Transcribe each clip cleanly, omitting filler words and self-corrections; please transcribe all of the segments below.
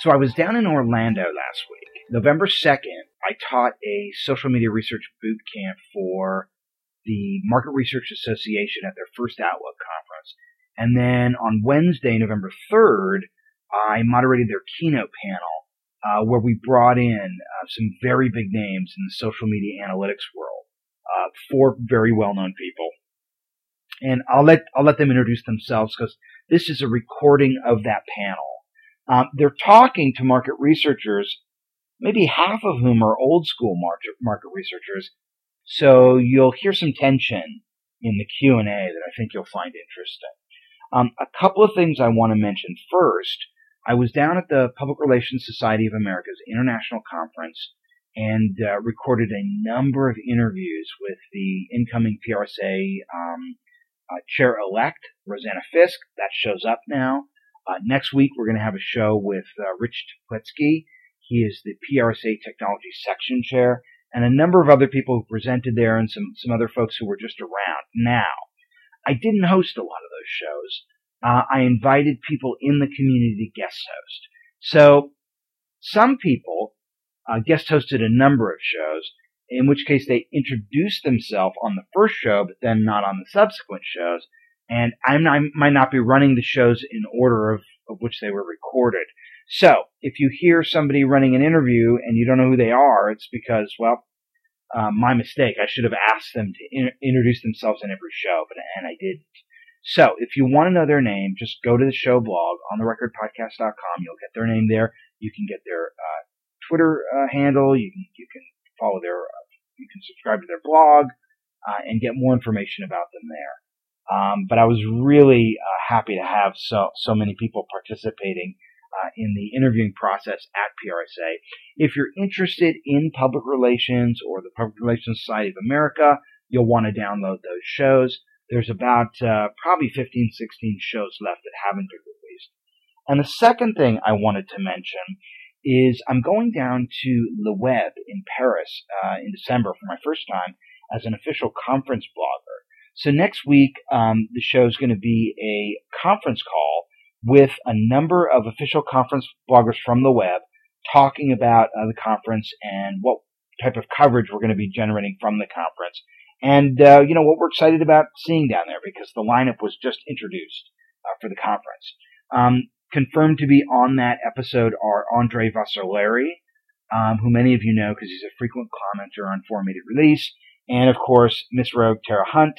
So I was down in Orlando last week. November 2nd, I taught a social media research boot camp for the Market Research Association at their first Outlook conference. And then on Wednesday, November 3rd, I moderated their keynote panel where we brought in some very big names in the social media analytics world, four very well-known people. And I'll let them introduce themselves because this is a recording of that panel. They're talking to market researchers, maybe half of whom are old school market researchers. So you'll hear some tension in the Q&A that I think you'll find interesting. A couple of things I want to mention. First, I was down at the Public Relations Society of America's international conference and recorded a number of interviews with the incoming PRSA chair-elect, Rosanna Fisk. That shows up now. Next week, we're going to have a show with Rich Teplicki. He is the PRSA Technology Section Chair, and a number of other people who presented there and some other folks who were just around. Now, I didn't host a lot of those shows. I invited people in the community to guest host. So some people guest hosted a number of shows, in which case they introduced themselves on the first show, but then not on the subsequent shows. And I might not be running the shows in order of which they were recorded. So if you hear somebody running an interview and you don't know who they are, it's because, my mistake. I should have asked them to introduce themselves in every show, and I didn't. So if you want to know their name, just go to the show blog, ontherecordpodcast.com. You'll get their name there. You can get their Twitter handle. You can follow their you can subscribe to their blog and get more information about them there. But I was really happy to have so many people participating in the interviewing process at PRSA. If you're interested in public relations or the Public Relations Society of America, you'll want to download those shows. There's about probably 15, 16 shows left that haven't been released. And the second thing I wanted to mention is I'm going down to Le Web in Paris in December for my first time as an official conference blogger. So next week, the show is going to be a conference call with a number of official conference bloggers from the web talking about the conference and what type of coverage we're going to be generating from the conference. And, what we're excited about seeing down there because the lineup was just introduced for the conference. Confirmed to be on that episode are Andre Vassolari, who many of you know because he's a frequent commenter on 4MediaRelease, and, of course, Miss Rogue Tara Hunt,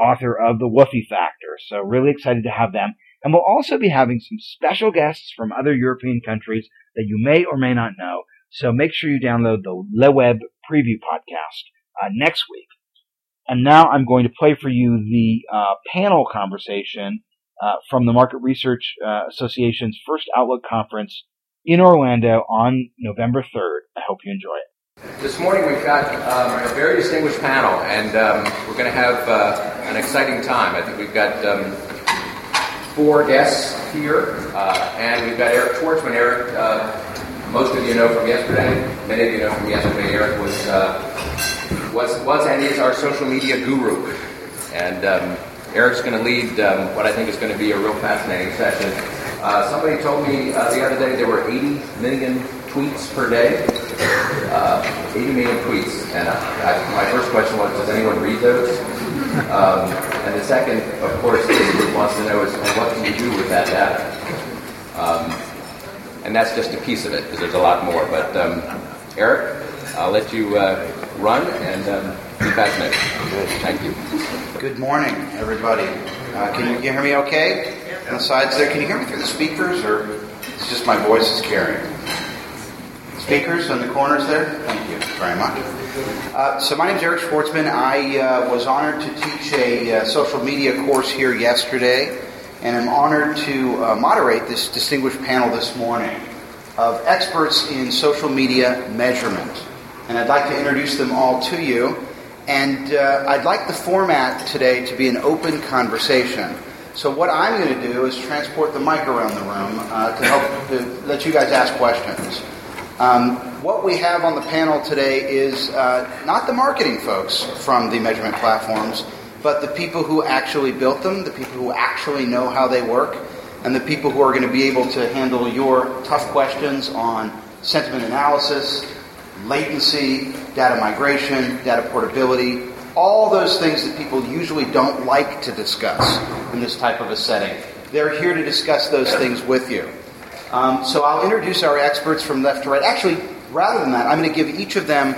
author of The Woofy Factor. So really excited to have them. And we'll also be having some special guests from other European countries that you may or may not know. So make sure you download the LeWeb Preview Podcast next week. And now I'm going to play for you the panel conversation from the Market Research Association's first Outlook Conference in Orlando on November 3rd. I hope you enjoy it. This morning we've got a very distinguished panel, and we're going to have an exciting time. I think we've got four guests here, and we've got Eric Schwartzman. Eric, most of you know from yesterday, many of you know from yesterday, Eric was and is our social media guru. And Eric's going to lead what I think is going to be a real fascinating session. Somebody told me the other day there were 80 million tweets per day. 80 million tweets, and my first question was, does anyone read those? And the second, of course, this group wants to know is, what can you do with that data? And that's just a piece of it, because there's a lot more. But Eric, I'll let you run and be fascinated. Thank you. Good morning, everybody. Can you hear me okay? On the sides there, can you hear me through the speakers, or it's just my voice is carrying? Speakers on the corners there? Thank you very much. So my name is Eric Schwartzman. I was honored to teach a social media course here yesterday, and I'm honored to moderate this distinguished panel this morning. of experts in social media measurement. And I'd like to introduce them all to you. And I'd like the format today to be an open conversation. So what I'm going to do is transport the mic around the room to help to let you guys ask questions. What we have on the panel today is not the marketing folks from the measurement platforms, but the people who actually built them, the people who actually know how they work, and the people who are going to be able to handle your tough questions on sentiment analysis, latency, data migration, data portability, all those things that people usually don't like to discuss in this type of a setting. They're here to discuss those things with you. So I'll introduce our experts from left to right. Actually, rather than that, I'm going to give each of them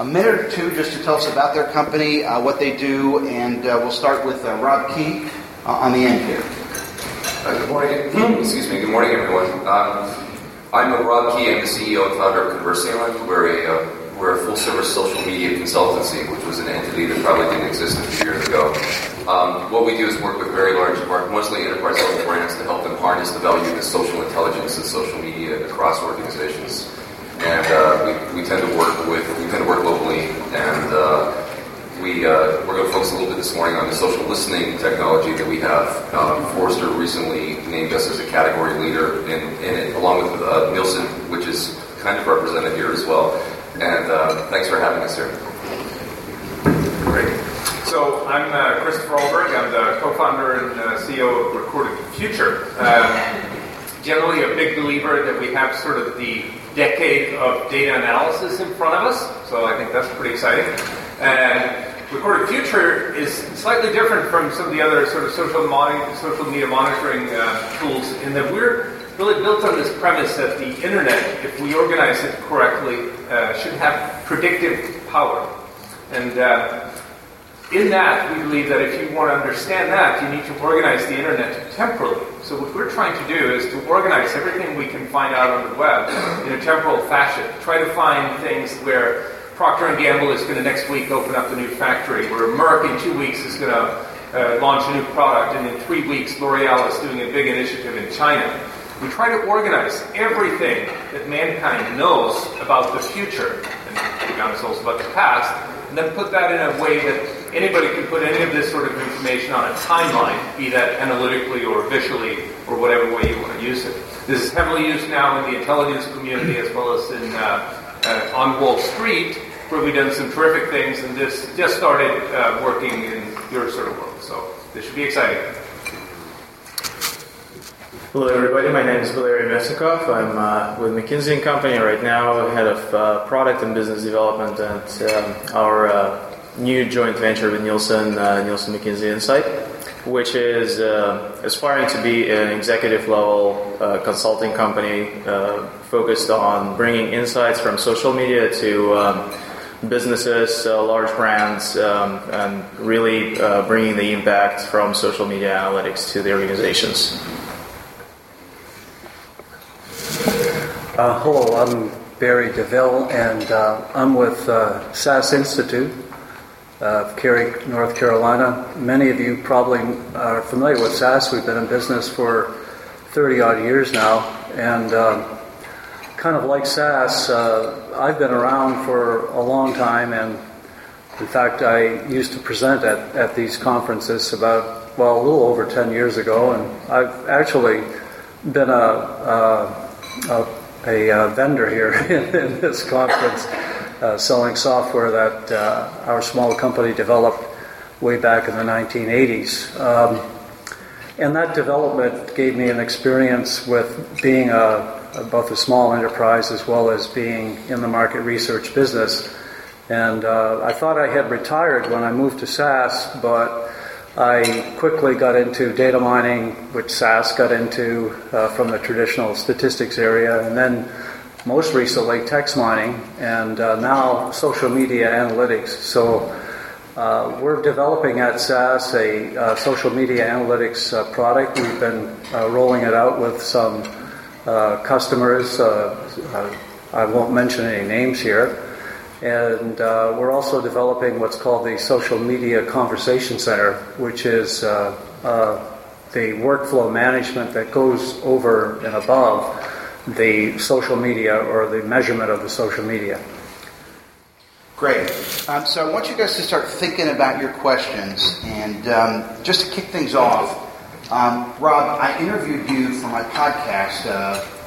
a minute or two just to tell us about their company, what they do, and we'll start with Rob Key on the end here. Good morning. Excuse me. Good morning, everyone. I'm Rob Key. I'm the CEO and founder of Conversant. We're a full-service social media consultancy, which was an entity that probably didn't exist a few years ago. What we do is work with very large, mostly enterprise-level brands to help them harness the value of social intelligence and social media across organizations. And we tend to work locally, and we're going to focus a little bit this morning on the social listening technology that we have. Forrester recently named us as a category leader in it, along with Nielsen, which is kind of represented here as well. And thanks for having us here. Great. So I'm Christopher Alberg. I'm the co-founder and CEO of Recorded Future. Generally a big believer that we have sort of the decade of data analysis in front of us, so I think that's pretty exciting. Recorded Future is slightly different from some of the other sort of social media monitoring tools in that we're really built on this premise that the internet, if we organize it correctly, should have predictive power. And in that, we believe that if you want to understand that, you need to organize the internet temporally. So what we're trying to do is to organize everything we can find out on the web in a temporal fashion. Try to find things where Procter & Gamble is going to next week open up a new factory, where Merck in 2 weeks is going to launch a new product, and in 3 weeks L'Oreal is doing a big initiative in China. We try to organize everything that mankind knows about the future, and to be honest also about the past, and then put that in a way that anybody can put any of this sort of information on a timeline, be that analytically or visually or whatever way you want to use it. This is heavily used now in the intelligence community as well as in on Wall Street, where we've done some terrific things, and this just started working in your sort of world. So this should be exciting. Hello, everybody. My name is Valery Mesikov. I'm with McKinsey & Company right now, head of product and business development at our new joint venture with Nielsen, Nielsen McKinsey Incite, which is aspiring to be an executive-level consulting company focused on bringing insights from social media to businesses, large brands, and really bringing the impact from social media analytics to the organizations. Hello, I'm Barry DeVille, and I'm with SAS Institute of Cary, North Carolina. Many of you probably are familiar with SAS. We've been in business for 30-odd years now, and kind of like SAS, I've been around for a long time, and in fact, I used to present at these conferences about, well, a little over 10 years ago, and I've actually been a vendor here in this conference. Selling software that our small company developed way back in the 1980s. And that development gave me an experience with being both a small enterprise as well as being in the market research business. And I thought I had retired when I moved to SAS, but I quickly got into data mining, which SAS got into from the traditional statistics area, and then most recently text mining, and now social media analytics. So we're developing at SAS a social media analytics product. We've been rolling it out with some customers. I won't mention any names here. And we're also developing what's called the Social Media Conversation Center, which is the workflow management that goes over and above the social media or the measurement of the social media. Great. So I want you guys to start thinking about your questions. And just to kick things off, Rob, I interviewed you for my podcast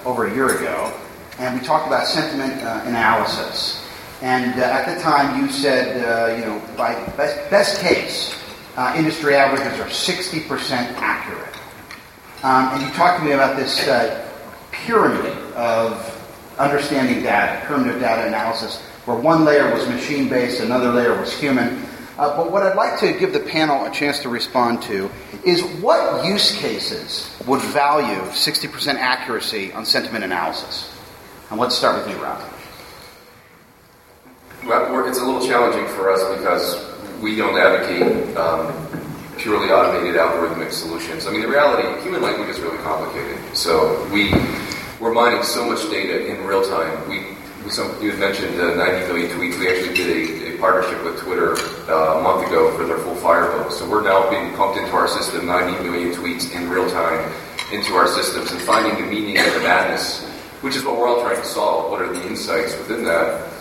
over a year ago, and we talked about sentiment analysis. And at the time, you said, by best case, industry averages are 60% accurate. And you talked to me about this pyramid of understanding data, pyramid of data analysis, where one layer was machine-based, another layer was human. But what I'd like to give the panel a chance to respond to is what use cases would value 60% accuracy on sentiment analysis? And let's start with you, Rob. Well, it's a little challenging for us because we don't advocate purely automated algorithmic solutions. I mean, the reality, human language is really complicated. So we're mining so much data in real time. You had mentioned 90 million tweets. We actually did a partnership with Twitter a month ago for their full fireboat. So we're now being pumped into our system 90 million tweets in real time into our systems and finding the meaning of the madness, which is what we're all trying to solve. What are the insights within that?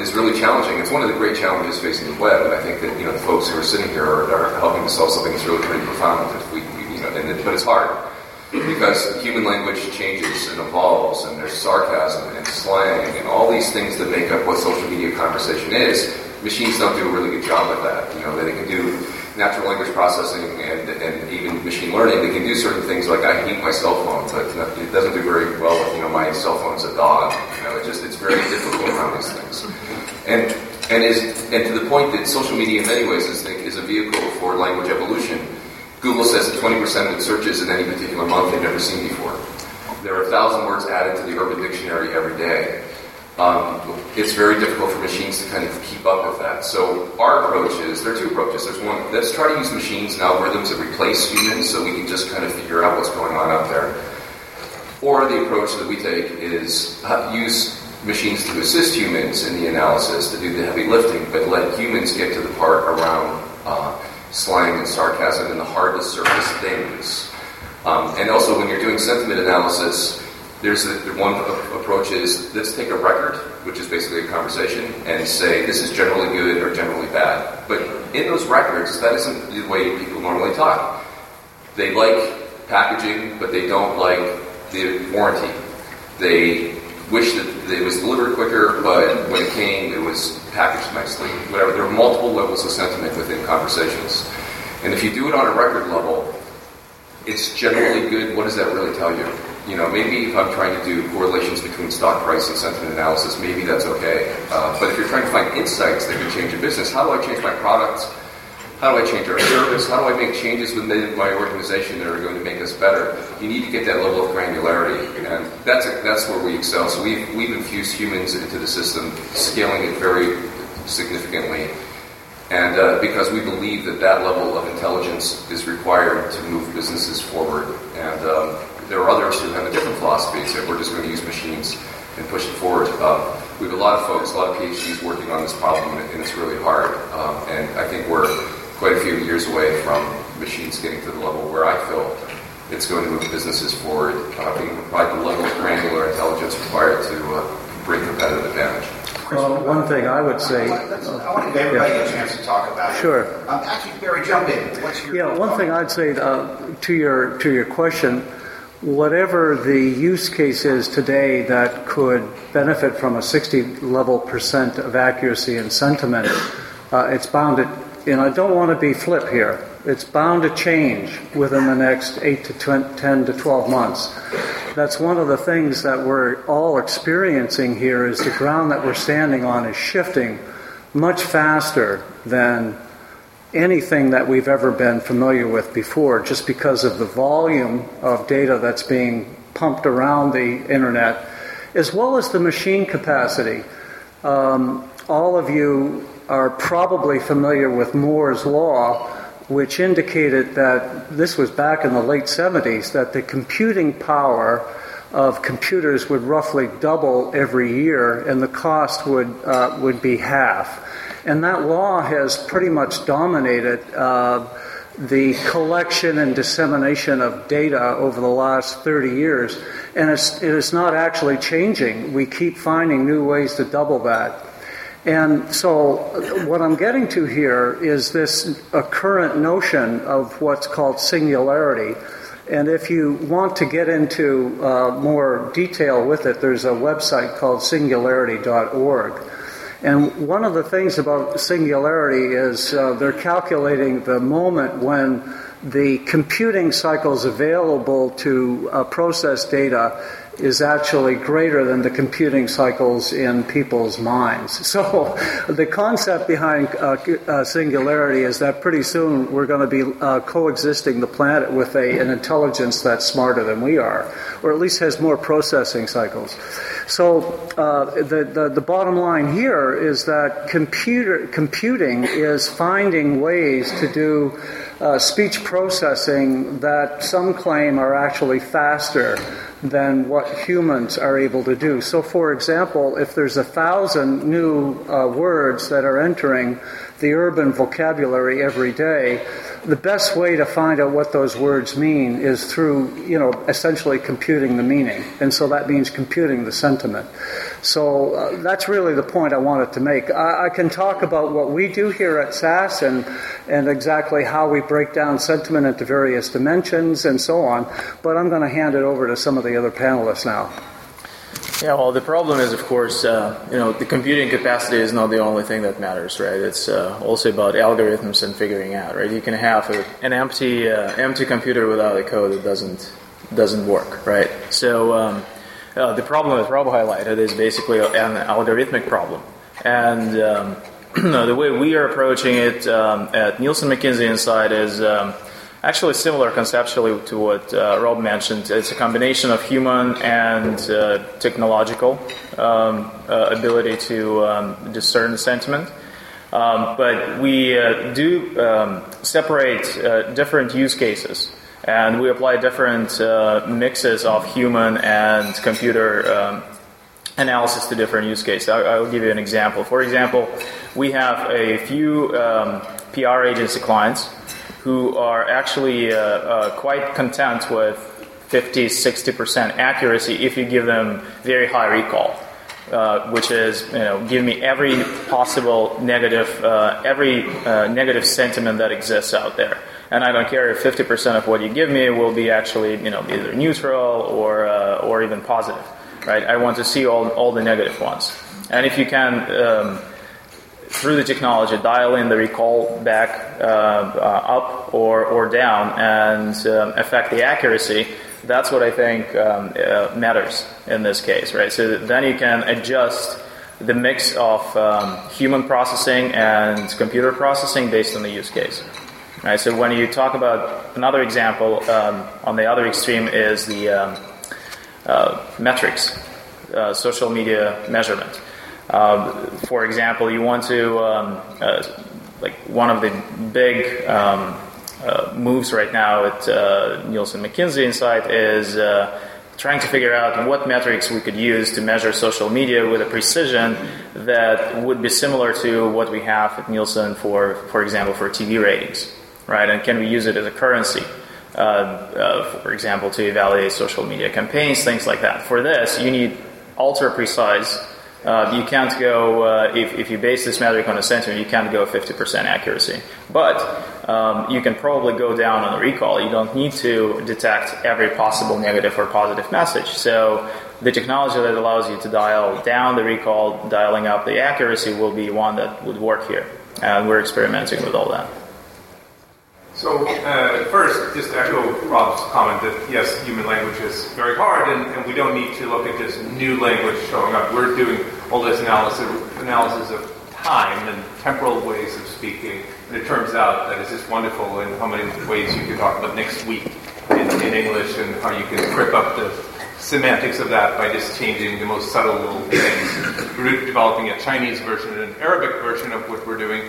Is really challenging. It's one of the great challenges facing the web, and I think that the folks who are sitting here are helping to solve something that's really pretty profound. But it's hard because human language changes and evolves, and there's sarcasm and slang and all these things that make up what social media conversation is. Machines don't do a really good job of that. They can do natural language processing and even machine learning. They can do certain things like I hate my cell phone, but it doesn't do very well with my cell phone's a dog. It's very difficult around these things. And to the point that social media in many ways is a vehicle for language evolution. Google says that 20% of the searches in any particular month they've never seen before. There are 1,000 words added to the Urban Dictionary every day. It's very difficult for machines to kind of keep up with that. So our approach is, there are two approaches. There's one, let's try to use machines and algorithms that replace humans so we can just kind of figure out what's going on out there. Or the approach that we take is use machines to assist humans in the analysis to do the heavy lifting, but let humans get to the part around slang and sarcasm and the hard-to-surface things. And also when you're doing sentiment analysis, there's the one approach is, let's take a record, which is basically a conversation, and say, this is generally good or generally bad. But in those records, that isn't the way people normally talk. They like packaging, but they don't like the warranty. They wish that it was delivered quicker, but when it came, it was packaged nicely. Whatever. There are multiple levels of sentiment within conversations. And if you do it on a record level, it's generally good. What does that really tell you? Maybe if I'm trying to do correlations between stock price and sentiment analysis, maybe that's okay. But if you're trying to find insights that can change your business, how do I change my products? How do I change our service? How do I make changes within my organization that are going to make us better? You need to get that level of granularity, and that's where we excel. So we've infused humans into the system, scaling it very significantly. And because we believe that level of intelligence is required to move businesses forward. And there are others who have a different philosophy and say, we're just going to use machines and push it forward. We have a lot of folks, a lot of PhDs working on this problem, and it's really hard. And I think we're quite a few years away from machines getting to the level where I feel it's going to move businesses forward, being provided the level of granular intelligence required to bring competitive advantage. Well, one thing I would say... I want to give everybody a chance to talk about it. Sure. Actually, Barry, jump in. What's your one thing I'd say to your question, whatever the use case is today that could benefit from a 60% of accuracy in sentiment, it's bound to... And I don't want to be flip here. It's bound to change within the next 8 to 10 to 12 months. That's one of the things that we're all experiencing here is the ground that we're standing on is shifting much faster than anything that we've ever been familiar with before, just because of the volume of data that's being pumped around the internet, as well as the machine capacity. All of you are probably familiar with Moore's Law, which indicated that this was back in the late 70s, that the computing power of computers would roughly double every year and the cost would be half. And that law has pretty much dominated the collection and dissemination of data over the last 30 years, and it is not actually changing. We keep finding new ways to double that. And so what I'm getting to here is this a current notion of what's called singularity. And if you want to get into more detail with it, there's a website called singularity.org. And one of the things about singularity is they're calculating the moment when the computing cycles available to process data is actually greater than the computing cycles in people's minds. So the concept behind singularity is that pretty soon we're going to be coexisting the planet with an intelligence that's smarter than we are, or at least has more processing cycles. So the bottom line here is that computing is finding ways to do speech processing that some claim are actually faster than what humans are able to do. So, for example, if there's 1,000 new words that are entering the urban vocabulary every day, the best way to find out what those words mean is through, essentially computing the meaning. And so that means computing the sentiment. So that's really the point I wanted to make. I can talk about what we do here at SAS and exactly how we break down sentiment into various dimensions and so on, but I'm going to hand it over to some of the other panelists now. Yeah, well, the problem is, of course, the computing capacity is not the only thing that matters, right? It's also about algorithms and figuring out, right? You can have an empty computer without a code that doesn't work, right? So the problem that Rob highlighted is basically an algorithmic problem. And the way we are approaching it at Nielsen McKinsey Incite is actually similar conceptually to what Rob mentioned. It's a combination of human and technological ability to discern sentiment. But we do separate different use cases. And we apply different mixes of human and computer analysis to different use cases. I'll give you an example. For example, we have a few PR agency clients who are actually quite content with 50-60% accuracy if you give them very high recall, which is, give me every possible negative, negative sentiment that exists out there. And I don't care if 50% of what you give me will be actually, either neutral or even positive, right? I want to see all the negative ones. And if you can, through the technology, dial in the recall back up or down and affect the accuracy, that's what I think matters in this case, right? So then you can adjust the mix of human processing and computer processing based on the use case. Right, so when you talk about another example, on the other extreme is the metrics, social media measurement. For example, you want to, one of the big moves right now at Nielsen McKinsey Incite is trying to figure out what metrics we could use to measure social media with a precision that would be similar to what we have at Nielsen, for example, for TV ratings. Right, and can we use it as a currency, for example, to evaluate social media campaigns, things like that. For this, you need ultra precise. You can't go if you base this metric on a sentiment, you can't go 50% accuracy. But you can probably go down on a recall. You don't need to detect every possible negative or positive message. So the technology that allows you to dial down the recall, dialing up the accuracy, will be one that would work here. And we're experimenting with all that. So first, just to echo Rob's comment that, yes, human language is very hard, and we don't need to look at this new language showing up. We're doing all this analysis of time and temporal ways of speaking, and it turns out that it's just wonderful in how many ways you can talk about next week in English and how you can trip up the semantics of that by just changing the most subtle little things. We're developing a Chinese version and an Arabic version of what we're doing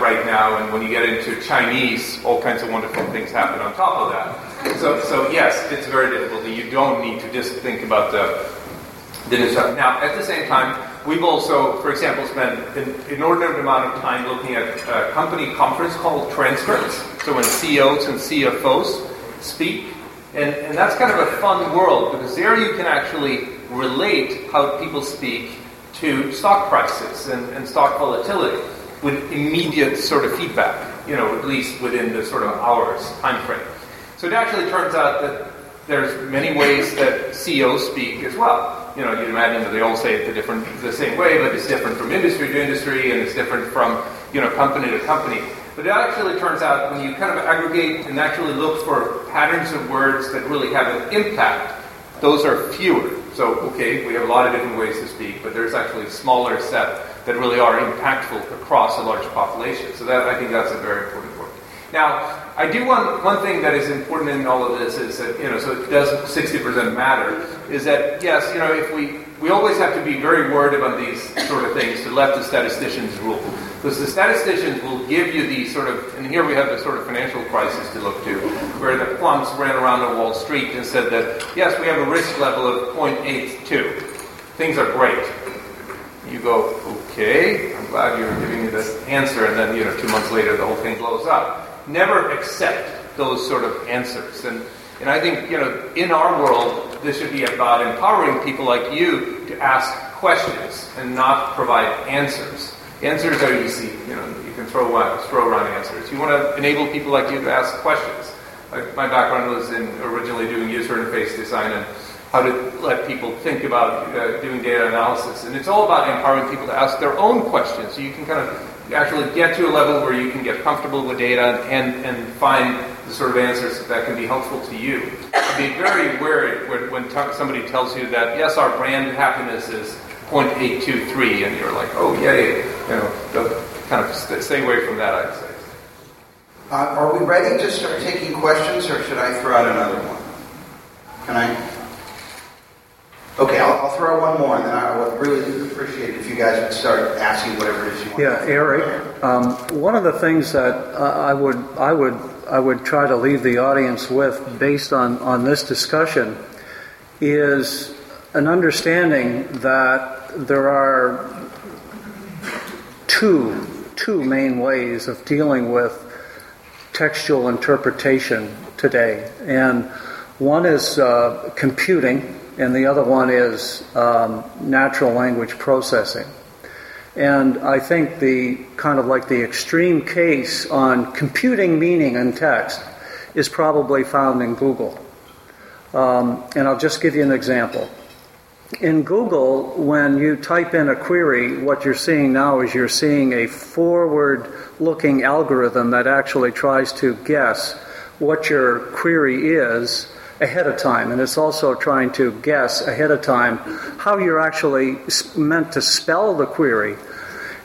right now, and when you get into Chinese, all kinds of wonderful things happen on top of that. So yes, it's very difficult. You don't need to just think about the new stuff. Now, at the same time, We've also, for example, spent an inordinate amount of time looking at a company conference called transcripts, so when CEOs and CFOs speak, and that's kind of a fun world, because there you can actually relate how people speak to stock prices and stock volatility with immediate sort of feedback, you know, at least within the sort of hours time frame. So it actually turns out that there's many ways that CEOs speak as well. You know, you'd imagine that they all say it the same way, but it's different from industry to industry, and it's different from, you know, company to company. But it actually turns out when you kind of aggregate and actually look for patterns of words that really have an impact, those are fewer. So, okay, we have a lot of different ways to speak, but there's actually a smaller set that really are impactful across a large population. So that, I think that's a very important work. Now, I do want, one thing that is important in all of this is that, you know, so it does 60% matter, is that, yes, you know, if we always have to be very worried about these sort of things to let the statisticians rule. Because the statisticians will give you these sort of, and here we have the sort of financial crisis to look to, where the plums ran around on Wall Street and said that, yes, we have a risk level of 0.82. Things are great. You go, okay, I'm glad you're giving me this answer, and then, you know, 2 months later the whole thing blows up. Never accept those sort of answers. And I think, you know, in our world, this should be about empowering people like you to ask questions and not provide answers. Answers are easy. You know, you can throw around answers. You want to enable people like you to ask questions. Like my background was in originally doing user interface design and how to let people think about doing data analysis. And it's all about empowering people to ask their own questions. So you can kind of actually get to a level where you can get comfortable with data and find the sort of answers that can be helpful to you. Be very wary when somebody tells you that, yes, our brand happiness is 0.823, and you're like, oh, yay. You know, kind of stay away from that, I'd say. Are we ready to start taking questions, or should I throw out another one? Can I? Okay, I'll throw out one more, and then I would really appreciate it if you guys would start asking whatever it is you want. Yeah, Eric, one of the things that I would try to leave the audience with, based on this discussion, is an understanding that there are two main ways of dealing with textual interpretation today. And one is computing, and the other one is natural language processing. And I think the kind of like the extreme case on computing meaning in text is probably found in Google. And I'll just give you an example. In Google, when you type in a query, what you're seeing now is you're seeing a forward-looking algorithm that actually tries to guess what your query is ahead of time. And it's also trying to guess ahead of time how you're actually meant to spell the query.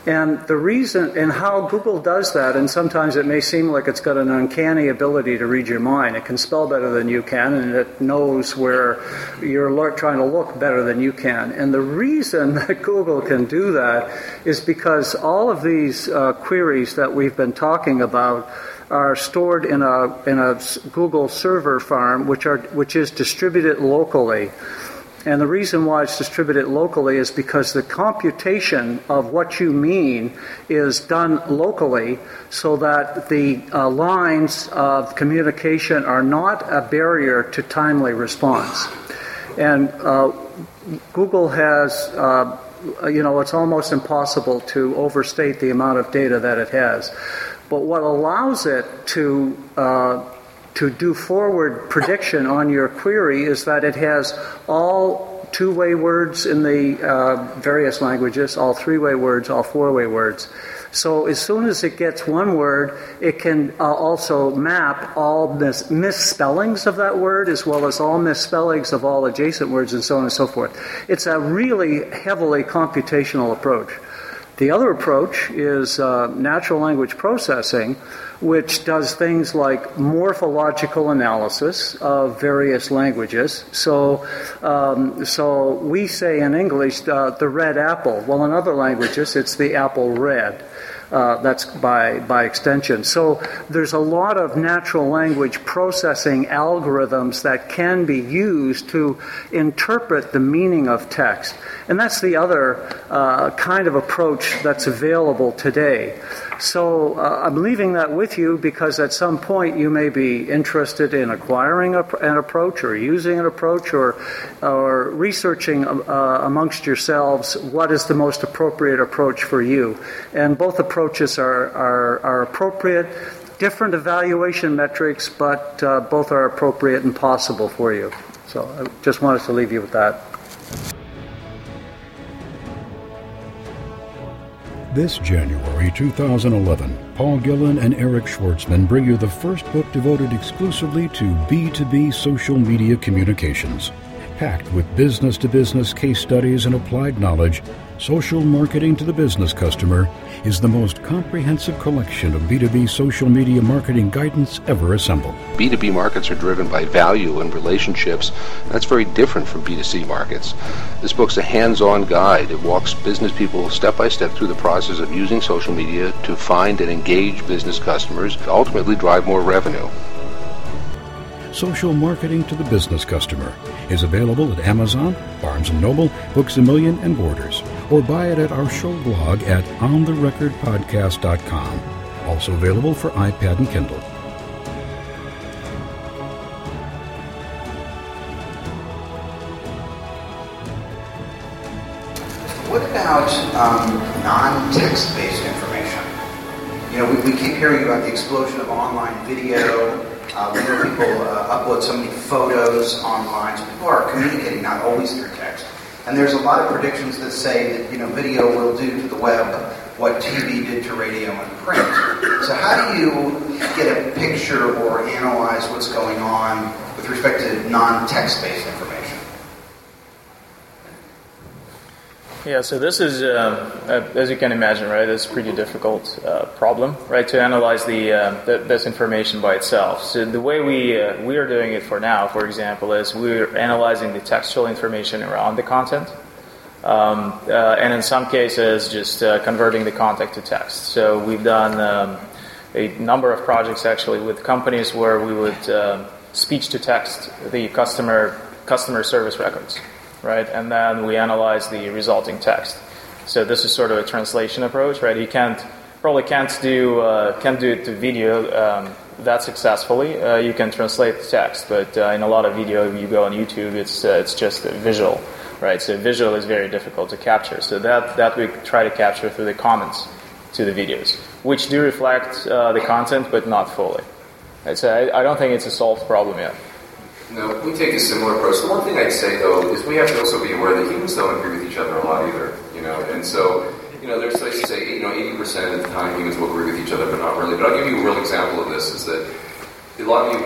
And the reason, and how Google does that, and sometimes it may seem like it's got an uncanny ability to read your mind. It can spell better than you can, and it knows where you're trying to look better than you can. And the reason that Google can do that is because all of these queries that we've been talking about are stored in a Google server farm, which is distributed locally. And the reason why it's distributed locally is because the computation of what you mean is done locally so that the lines of communication are not a barrier to timely response. And Google has, you know, it's almost impossible to overstate the amount of data that it has. But what allows it to do forward prediction on your query is that it has all two-way words in the various languages, all three-way words, all four-way words. So as soon as it gets one word, it can also map all misspellings of that word as well as all misspellings of all adjacent words and so on and so forth. It's a really heavily computational approach. The other approach is natural language processing, which does things like morphological analysis of various languages. So we say in English the red apple. Well, in other languages, it's the apple red. That's by extension. So there's a lot of natural language processing algorithms that can be used to interpret the meaning of text. And that's the other kind of approach that's available today. So I'm leaving that with you because at some point you may be interested in acquiring an approach or using an approach or researching amongst yourselves what is the most appropriate approach for you. And both approaches are appropriate, different evaluation metrics, but both are appropriate and possible for you. So I just wanted to leave you with that. This January 2011, Paul Gillen and Eric Schwartzman bring you the first book devoted exclusively to B2B social media communications. Packed with business-to-business case studies and applied knowledge, Social Marketing to the Business Customer is the most comprehensive collection of B2B social media marketing guidance ever assembled. B2B markets are driven by value and relationships. That's very different from B2C markets. This book's a hands-on guide. It walks business people step-by-step through the process of using social media to find and engage business customers to ultimately drive more revenue. Social Marketing to the Business Customer is available at Amazon, Barnes & Noble, Books A Million, and Borders, or buy it at our show blog at ontherecordpodcast.com, also available for iPad and Kindle. What about non-text-based information? You know, we keep hearing about the explosion of online video. We know people upload so many photos online, so people are communicating not always through text. And there's a lot of predictions that say that, you know, video will do to the web what TV did to radio and print. So how do you get a picture or analyze what's going on with respect to non-text-based information? Yeah, so this is, as you can imagine, right, it's a pretty difficult problem, right, to analyze this information by itself. So the way we are doing it for now, for example, is we're analyzing the textual information around the content, and in some cases just converting the content to text. So we've done a number of projects actually with companies where we would speech-to-text the customer service records. Right, and then we analyze the resulting text. So this is sort of a translation approach, right? You can't do it to video that successfully. You can translate the text, but in a lot of video, you go on YouTube, it's just visual, right? So visual is very difficult to capture. So that we try to capture through the comments to the videos, which do reflect the content, but not fully. Right? So I don't think it's a solved problem yet. No, we take a similar approach. The one thing I'd say, though, is we have to also be aware that humans don't agree with each other a lot either, you know, and so, you know, there's, like you say, you know, 80% of the time humans will agree with each other, but not really. But I'll give you a real example of this, is that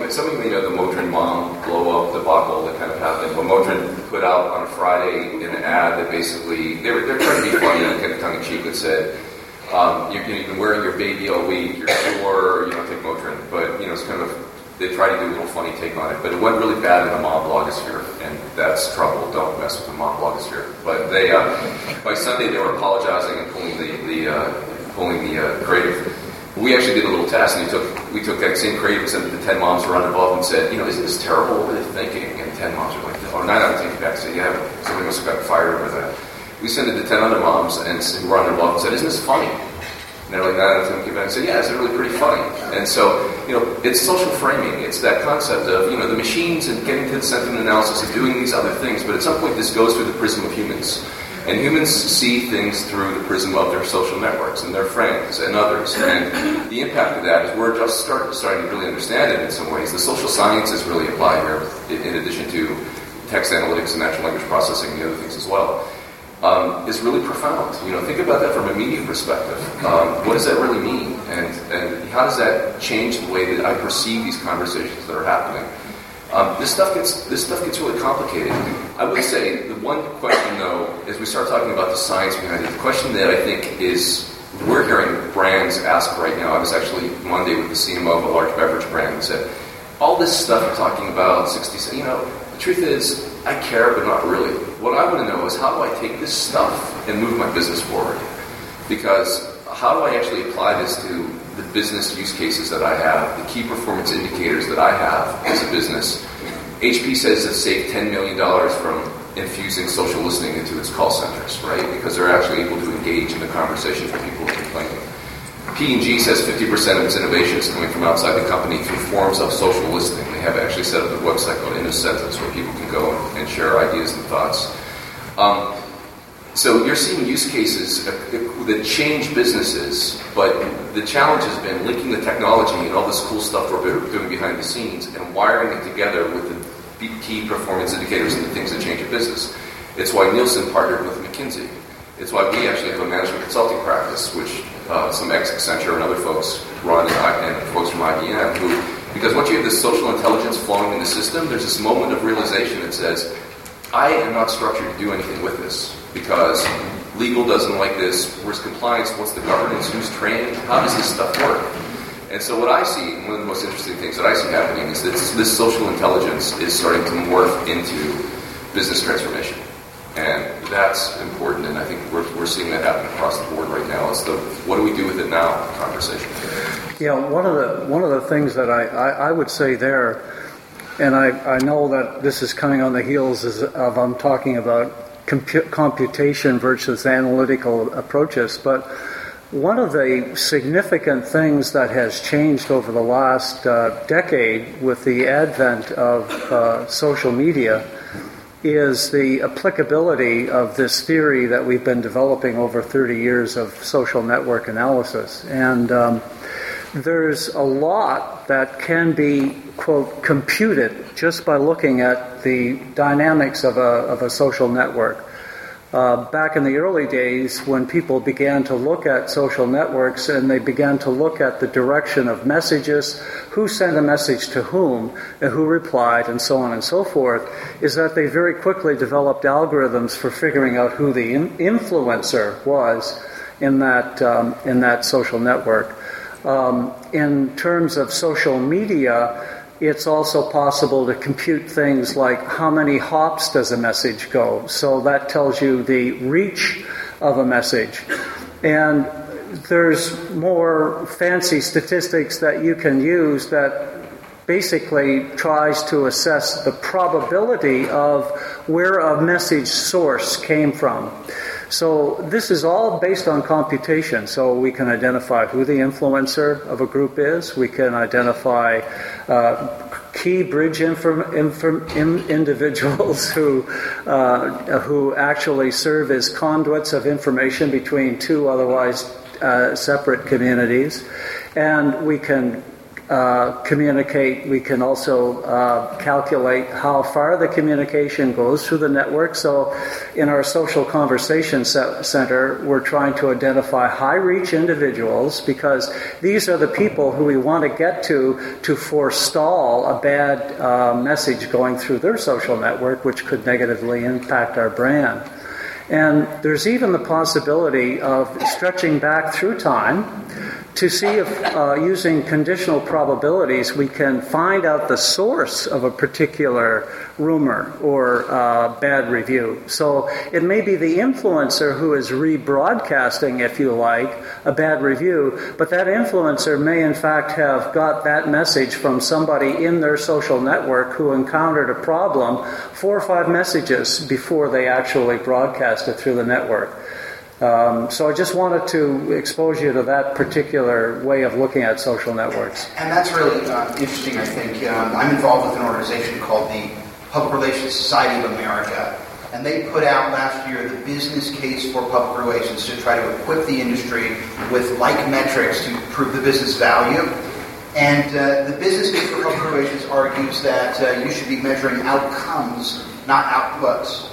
some of you may know the Motrin Mom blow-up debacle that kind of happened. When Motrin put out on a Friday an ad that basically, they're trying to be funny, kind of tongue-in-cheek, that said, you've been wearing your baby all week, you're sore, you don't take Motrin, but, you know, it's kind of they try to do a little funny take on it, but it went really bad in the mob blogosphere, and that's trouble. Don't mess with the mob blogosphere. But they, by Sunday, they were apologizing and pulling the creative. We actually did a little test, and we took that same creative and sent it to 10 moms around the block and said, you know, isn't this terrible? What are they thinking? And 10 moms were like, oh, 9 out of 10 back. So yeah, somebody must have gotten fired over that. We sent it to 10 other moms and who were on the block and said, isn't this funny? And they're like, no, it's going to give back. And said, yeah, it's really pretty funny. And so, you know, it's social framing. It's that concept of, you know, the machines and getting to the sentiment analysis and doing these other things. But at some point, this goes through the prism of humans. And humans see things through the prism of their social networks and their friends and others. And the impact of that is we're just starting to really understand it in some ways. The social sciences really apply here, in addition to text analytics and natural language processing and the other things as well. Is really profound. You know, think about that from a media perspective. What does that really mean? And how does that change the way that I perceive these conversations that are happening? This stuff gets really complicated. I would say the one question, though, as we start talking about the science behind it, the question that I think is we're hearing brands ask right now. I was actually Monday with the CMO of a large beverage brand and said, all this stuff you're talking about, 60, you know, the truth is, I care, but not really. What I want to know is how do I take this stuff and move my business forward? Because how do I actually apply this to the business use cases that I have, the key performance indicators that I have as a business? HP says it saved $10 million from infusing social listening into its call centers, right? Because they're actually able to engage in the conversations with people complaining. P&G says 50% of its innovation is coming from outside the company through forms of social listening. They have actually set up a website called In a Sentence where people can go and share ideas and thoughts. So you're seeing use cases that change businesses, but the challenge has been linking the technology and all this cool stuff we're doing behind the scenes and wiring it together with the key performance indicators and the things that change a business. It's why Nielsen partnered with McKinsey. It's why we actually have a management consulting practice, which some ex-Accenture and other folks run, and folks from IBM, who, because once you have this social intelligence flowing in the system, there's this moment of realization that says, I am not structured to do anything with this, because legal doesn't like this, where's compliance, what's the governance, who's trained, how does this stuff work? And so what I see, one of the most interesting things that I see happening is that this social intelligence is starting to morph into business transformation. And that's important, and I think we're seeing that happen across the board right now. It's the what do we do with it now conversation. Yeah, one of the things that I would say there, and I know that this is coming on the heels of I'm talking about computation versus analytical approaches, but one of the significant things that has changed over the last decade with the advent of social media is the applicability of this theory that we've been developing over 30 years of social network analysis. And there's a lot that can be, quote, computed just by looking at the dynamics of a social network. Back in the early days, when people began to look at social networks and they began to look at the direction of messages, who sent a message to whom, and who replied, and so on and so forth, is that they very quickly developed algorithms for figuring out who the influencer was in that social network. In terms of social media, it's also possible to compute things like how many hops does a message go. So that tells you the reach of a message. And there's more fancy statistics that you can use that basically tries to assess the probability of where a message source came from. So this is all based on computation. So we can identify who the influencer of a group is. We can identify key bridge individuals who actually serve as conduits of information between two otherwise separate communities. And we can communicate. We can also calculate how far the communication goes through the network. So in our social conversation center, we're trying to identify high-reach individuals, because these are the people who we want to get to forestall a bad message going through their social network, which could negatively impact our brand. And there's even the possibility of stretching back through time to see if, using conditional probabilities, we can find out the source of a particular rumor or bad review. So it may be the influencer who is rebroadcasting, if you like, a bad review, but that influencer may in fact have got that message from somebody in their social network who encountered a problem 4 or 5 messages before they actually broadcast it through the network. So I just wanted to expose you to that particular way of looking at social networks. And that's really interesting, I think. I'm involved with an organization called the Public Relations Society of America, and they put out last year the business case for public relations to try to equip the industry with like metrics to prove the business value. And the business case for public relations argues that you should be measuring outcomes, not outputs.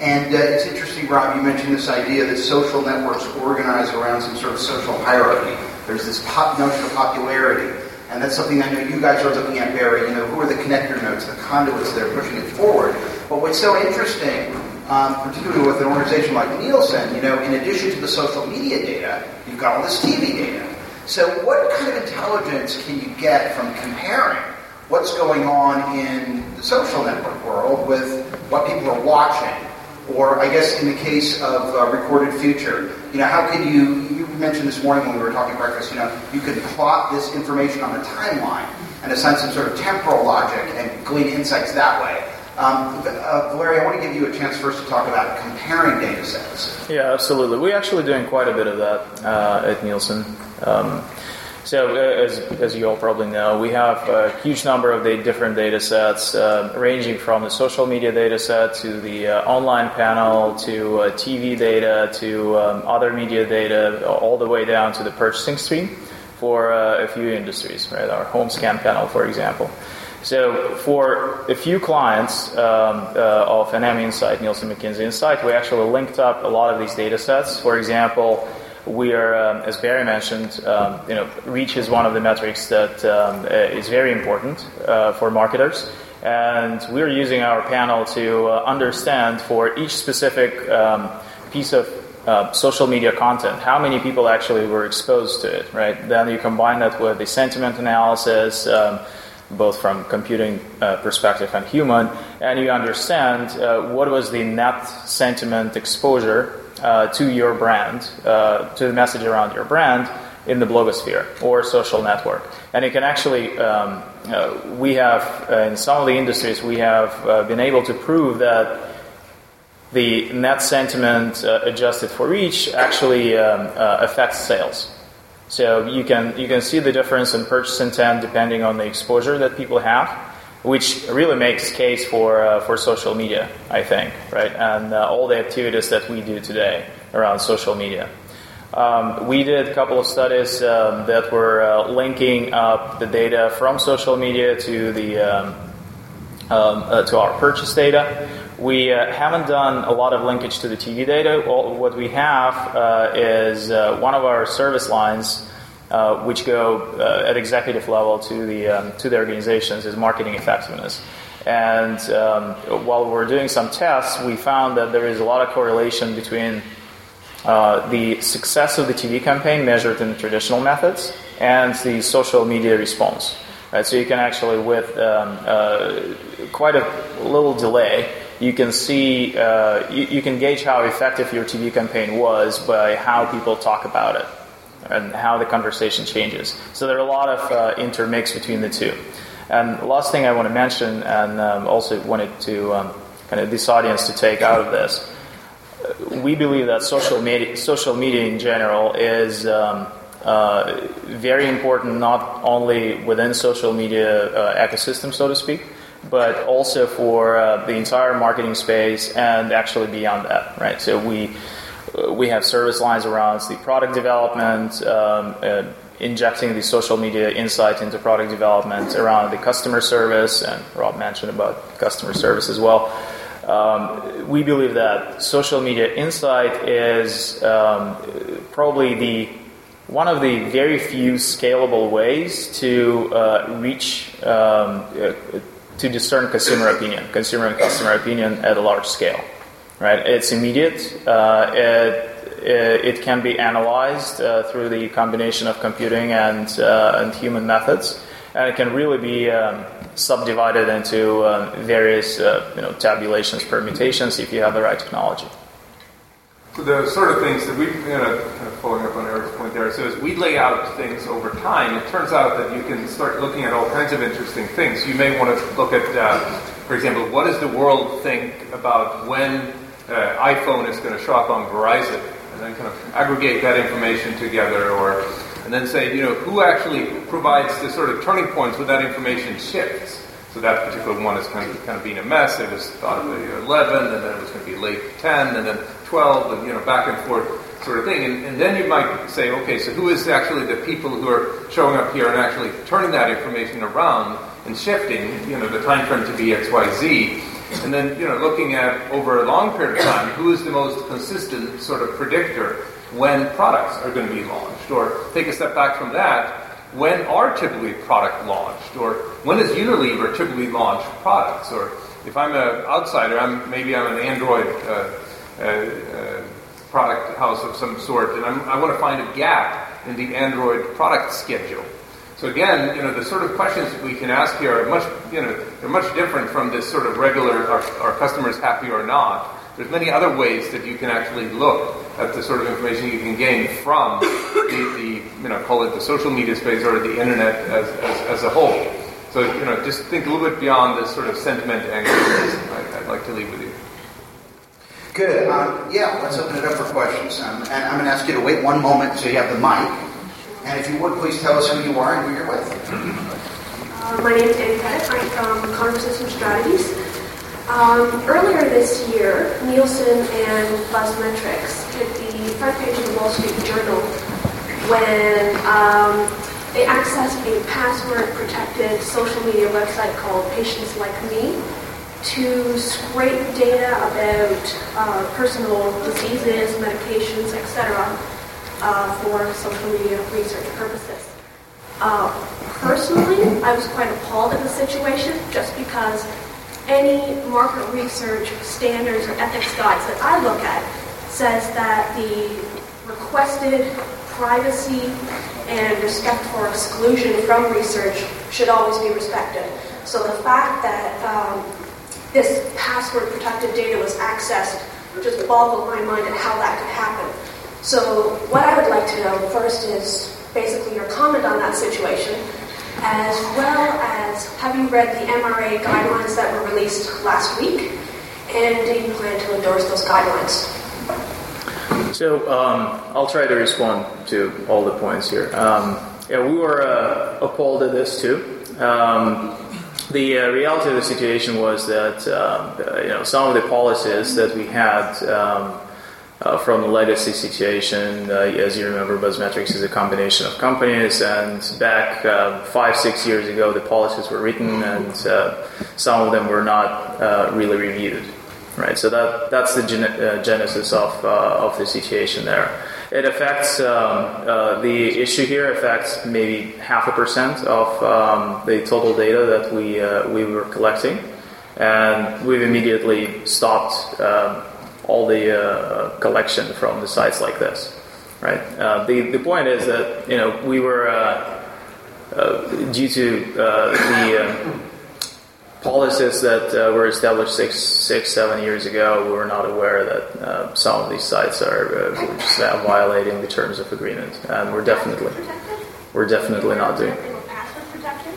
And it's interesting, Rob, you mentioned this idea that social networks organize around some sort of social hierarchy. There's this notion of popularity, and that's something I know you guys are looking at, Barry. You know, who are the connector nodes, the conduits that are pushing it forward? But what's so interesting, particularly with an organization like Nielsen, you know, in addition to the social media data, you've got all this TV data. So what kind of intelligence can you get from comparing what's going on in the social network world with what people are watching? Or I guess in the case of Recorded Future, you know, how could you mentioned this morning when we were talking breakfast, you can plot this information on a timeline and assign some sort of temporal logic and glean insights that way. Valeria, I want to give you a chance first to talk about comparing data sets. Yeah, absolutely. We're actually doing quite a bit of that at Nielsen. So as you all probably know, we have a huge number of the different data sets, ranging from the social media data set to the online panel to TV data to other media data, all the way down to the purchasing stream for a few industries, right? Our home scan panel, for example. So for a few clients of NM Incite, Nielsen McKinsey Incite, we actually linked up a lot of these data sets. For example, we are, as Barry mentioned, reach is one of the metrics that is very important for marketers. And we're using our panel to understand for each specific piece of social media content, how many people actually were exposed to it, right? Then you combine that with the sentiment analysis, both from computing perspective and human, and you understand what was the net sentiment exposure to your brand, to the message around your brand in the blogosphere or social network. And you can actually, we have, in some of the industries, we have been able to prove that the net sentiment adjusted for reach actually affects sales. So you can see the difference in purchase intent depending on the exposure that people have, which really makes case for social media, I think, right? And all the activities that we do today around social media. We did a couple of studies that were linking up the data from social media to the to our purchase data. We haven't done a lot of linkage to the TV data. Well, what we have is one of our service lines, which go at executive level to the organizations, is marketing effectiveness. And while we're doing some tests, we found that there is a lot of correlation between the success of the TV campaign measured in traditional methods and the social media response. Right, so you can actually, with quite a little delay, you can see, you can gauge how effective your TV campaign was by how people talk about it and how the conversation changes. So there are a lot of intermix between the two. And last thing I want to mention, and also wanted to kind of this audience to take out of this, we believe that social media in general is very important, not only within social media ecosystem, so to speak, but also for the entire marketing space and actually beyond that, right? So we have service lines around the product development, injecting the social media insight into product development, around the customer service, and Rob mentioned about customer service as well. We believe that social media insight is probably one of the very few scalable ways to reach to discern consumer and customer opinion at a large scale, right? It's immediate. It can be analyzed through the combination of computing and human methods, and it can really be subdivided into various tabulations, permutations, if you have the right technology. So the sort of things that we've kind of following up on Eric's point there. So as we lay out things over time, it turns out that you can start looking at all kinds of interesting things. You may want to look at, for example, what does the world think about when iPhone is going to show up on Verizon, and then kind of aggregate that information together, and then say, who actually provides the sort of turning points where that information shifts. So that particular one is kind of being a mess. It was thought of at 11, and then it was going to be late 10, and then 12, and back and forth sort of thing. And then you might say, okay, so who is actually the people who are showing up here and actually turning that information around and shifting, the time frame to be X, Y, Z. And then, looking at over a long period of time, who is the most consistent sort of predictor when products are going to be launched? Or take a step back from that, when are typically product launched, or when is Unilever typically launched products? Or if I'm an outsider, I'm an Android product house of some sort, and I want to find a gap in the Android product schedule. So again, the sort of questions we can ask here are much different from this sort of regular, are customers happy or not? There's many other ways that you can actually look at the sort of information you can gain from the call it the social media space or the internet as a whole. So, just think a little bit beyond this sort of sentiment angle. I'd like to leave with you. Good. Let's open it up for questions. And I'm going to ask you to wait one moment until you have the mic. And if you would, please tell us who you are and who you're with. My name is Annie Pettit. I'm from Conversation Strategies. Earlier this year, Nielsen and Buzzmetrics did the front page of the Wall Street Journal when they accessed a password-protected social media website called Patients Like Me to scrape data about personal diseases, medications, etc., for social media research purposes. Personally, I was quite appalled at the situation just because any market research standards or ethics guides that I look at says that the requested privacy and respect for exclusion from research should always be respected. So the fact that this password-protected data was accessed just boggled my mind at how that could happen. So what I would like to know first is basically your comment on that situation, as well as have you read the MRA guidelines that were released last week, and do you plan to endorse those guidelines? So I'll try to respond to all the points here. We were appalled at this too. The reality of the situation was that some of the policies that we had from the legacy situation, as you remember, Buzzmetrics is a combination of companies, and back 5-6 years ago, the policies were written, and some of them were not really reviewed. Right, so that's the genesis of the situation there. It affects the issue here affects maybe 0.5% of the total data that we were collecting, and we've immediately stopped all the collection from the sites like this. Right, the point is that we were due to the policies that were established 6-7 years ago, we were not aware that some of these sites are just now violating the terms of agreement, and we're definitely not doing. They were password protected?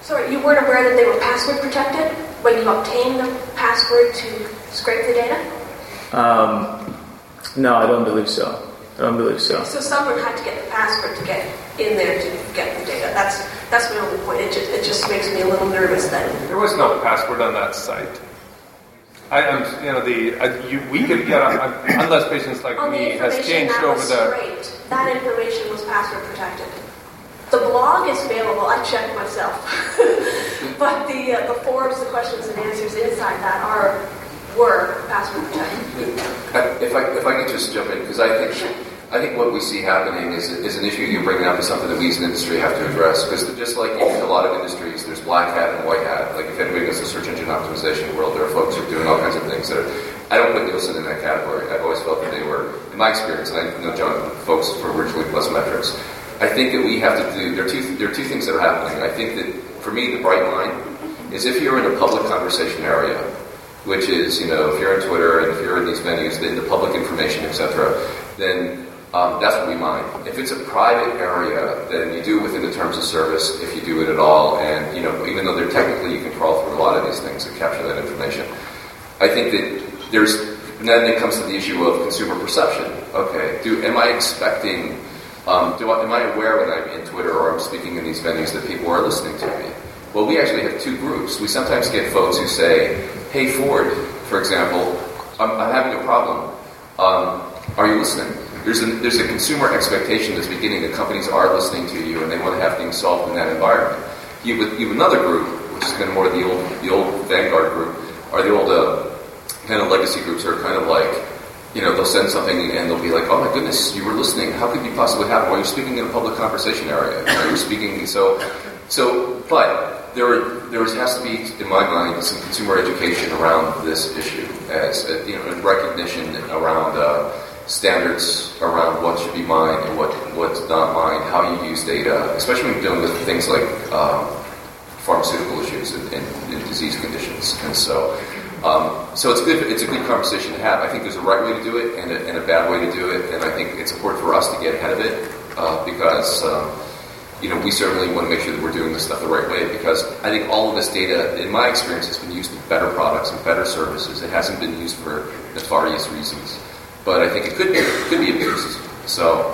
Sorry, you weren't aware that they were password protected when you obtained the password to scrape the data? No, I don't believe so. So someone had to get the password to get in there to get the data. That's my only point. It just makes me a little nervous that there was no password on that site. We could get unless Patients Like Me has changed over the. That information was password protected. The blog is available. I checked myself, but the forums, the questions and answers inside that were password protected. If I could just jump in, because I think what we see happening is an issue you're bringing up is something that we as an industry have to address, because just like in a lot of industries, there's black hat and white hat. Like if anybody goes to the search engine optimization world, there are folks who are doing all kinds of things that I don't put Nielsen in that category. I've always felt that they were, in my experience, and I know John, folks from originally Buzzmetrics. I think that we have to do, there are two things that are happening. I think that, for me, the bright line is if you're in a public conversation area, which is, if you're on Twitter and if you're in these venues, then the public information, etc., then that's what we mind. If it's a private area, then you do it within the terms of service, if you do it at all, and even though they're technically, you can crawl through a lot of these things and capture that information. I think that then it comes to the issue of consumer perception. Okay, am I expecting? Am I aware when I'm in Twitter or I'm speaking in these venues that people are listening to me? Well, we actually have two groups. We sometimes get folks who say, hey, Ford, for example, I'm having a problem. Are you listening? There's a consumer expectation that's beginning that companies are listening to you and they want to have things solved in that environment. You have another group, which has been more the old vanguard group, or the old kind of legacy groups are kind of like, they'll send something and they'll be like, oh my goodness, you were listening. How could you possibly have? Well, you're speaking in a public conversation area. You're speaking, so but... There has to be, in my mind, some consumer education around this issue, as and recognition around standards, around what should be mined and what's not mined, how you use data, especially when dealing with things like pharmaceutical issues and disease conditions. And so So it's a good conversation to have. I think there's a right way to do it and a bad way to do it, and I think it's important for us to get ahead of it because we certainly want to make sure that we're doing this stuff the right way, because I think all of this data, in my experience, has been used for better products and better services. It hasn't been used for nefarious reasons, but I think it could be abused. So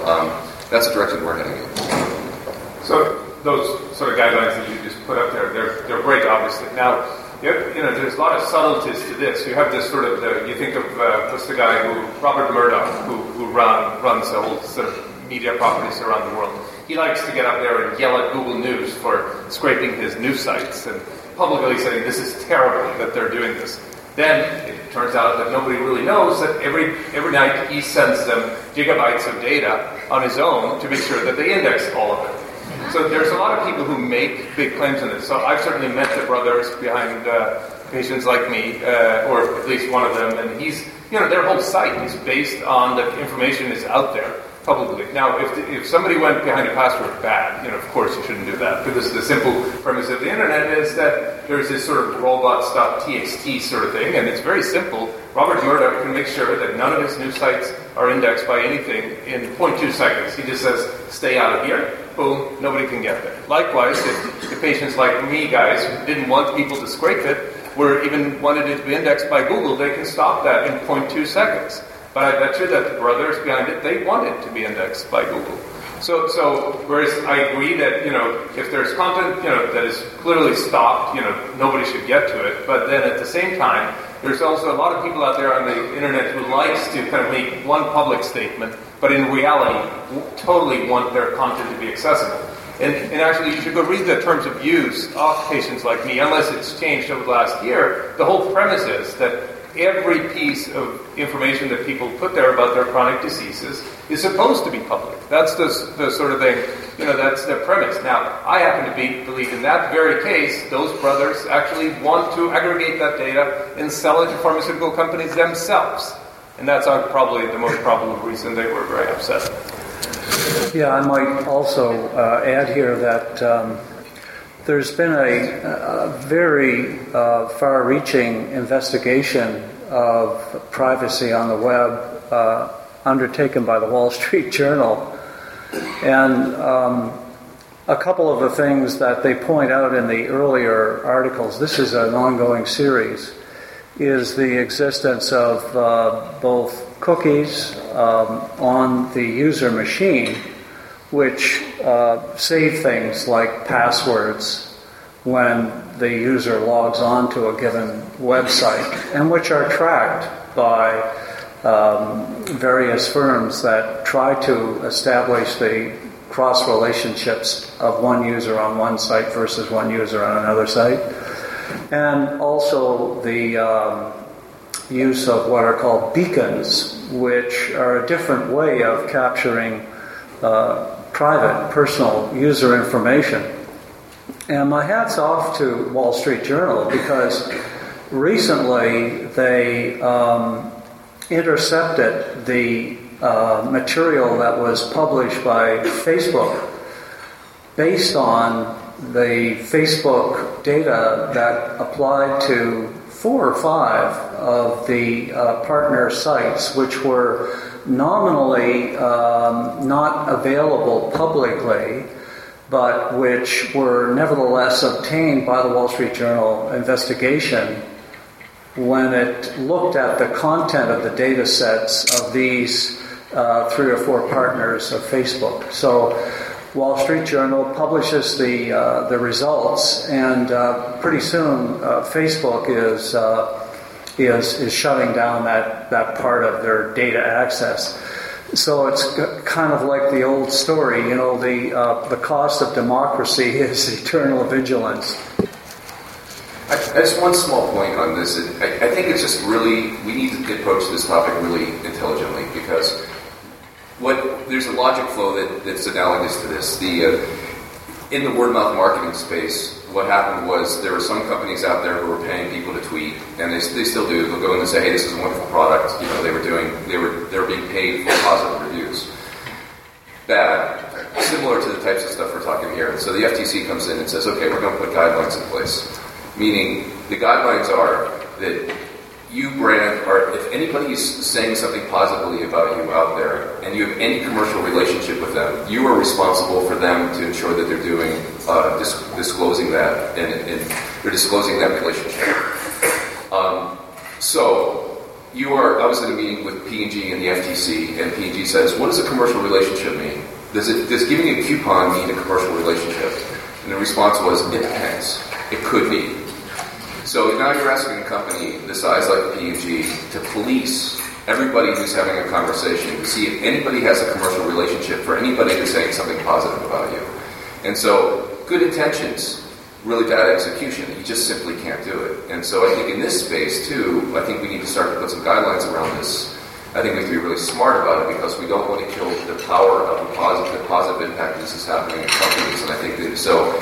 that's the direction we're heading in. So those sort of guidelines that you just put up there, they're great, obviously. Now, there's a lot of subtleties to this. You have this sort of, you think of, what's the guy Robert Murdoch, who runs the whole sort of media properties around the world. He likes to get up there and yell at Google News for scraping his news sites and publicly saying this is terrible that they're doing this. Then it turns out that nobody really knows that every night he sends them gigabytes of data on his own to make sure that they index all of it. So there's a lot of people who make big claims on this. So I've certainly met the brothers behind Patients Like Me, or at least one of them, and he's, their whole site is based on the information that's out there publicly. Now, if somebody went behind a password, bad. Of course you shouldn't do that, because the simple premise of the internet is that there's this sort of robots.txt sort of thing, and it's very simple. Robert Murdoch can make sure that none of his news sites are indexed by anything in 0.2 seconds. He just says, stay out of here, boom, nobody can get there. Likewise, if the Patients Like Me guys didn't want people to scrape it, or even wanted it to be indexed by Google, they can stop that in 0.2 seconds. But I bet you that the brothers behind it, they want it to be indexed by Google. So whereas I agree that, if there's content, that is clearly stopped, nobody should get to it. But then at the same time, there's also a lot of people out there on the internet who likes to kind of make one public statement, but in reality, totally want their content to be accessible. And actually, you should go read the terms of use of Patients Like Me, unless it's changed over the last year. The whole premise is that every piece of information that people put there about their chronic diseases is supposed to be public. That's the sort of thing, that's the premise. Now, I happen to believe in that very case, those brothers actually want to aggregate that data and sell it to pharmaceutical companies themselves. And that's probably the most probable reason they were very upset. Yeah, I might also add here that there's been a very far-reaching investigation of privacy on the web undertaken by the Wall Street Journal. And a couple of the things that they point out in the earlier articles, this is an ongoing series, is the existence of both cookies on the user machine, which save things like passwords when the user logs on to a given website, and which are tracked by various firms that try to establish the cross relationships of one user on one site versus one user on another site, and also the use of what are called beacons, which are a different way of capturing private, personal user information. And my hat's off to Wall Street Journal, because recently they intercepted the material that was published by Facebook based on the Facebook data that applied to 4 or 5 of the partner sites, which were nominally not available publicly, but which were nevertheless obtained by the Wall Street Journal investigation when it looked at the content of the data sets of these 3 or 4 partners of Facebook. So Wall Street Journal publishes the results, and pretty soon Facebook is shutting down that part of their data access. So it's kind of like the old story, the cost of democracy is eternal vigilance. I just one small point on this. I think it's just really, we need to approach this topic really intelligently, because there's a logic flow that's analogous to this. In the word-of-mouth marketing space, what happened was there were some companies out there who were paying people to tweet, and they still do. They'll go in and say, "Hey, this is a wonderful product." They were being paid for positive reviews. Bad, similar to the types of stuff we're talking here. And so the FTC comes in and says, "Okay, we're going to put guidelines in place." Meaning the guidelines are that you, Brand, or if anybody is saying something positively about you out there and you have any commercial relationship with them, you are responsible for them to ensure that they're doing, disclosing that, and they're disclosing that relationship. I was in a meeting with P&G and the FTC, and P&G says, what does a commercial relationship mean? Does giving a coupon mean a commercial relationship? And the response was, it depends. It could be. So now you're asking a company the size like P&G to police everybody who's having a conversation to see if anybody has a commercial relationship for anybody that's saying something positive about you. And so good intentions, really bad execution. You just simply can't do it. And so I think in this space, too, I think we need to start to put some guidelines around this. I think we have to be really smart about it because we don't want to kill the power of the positive impact this is happening in companies. And I think that, so,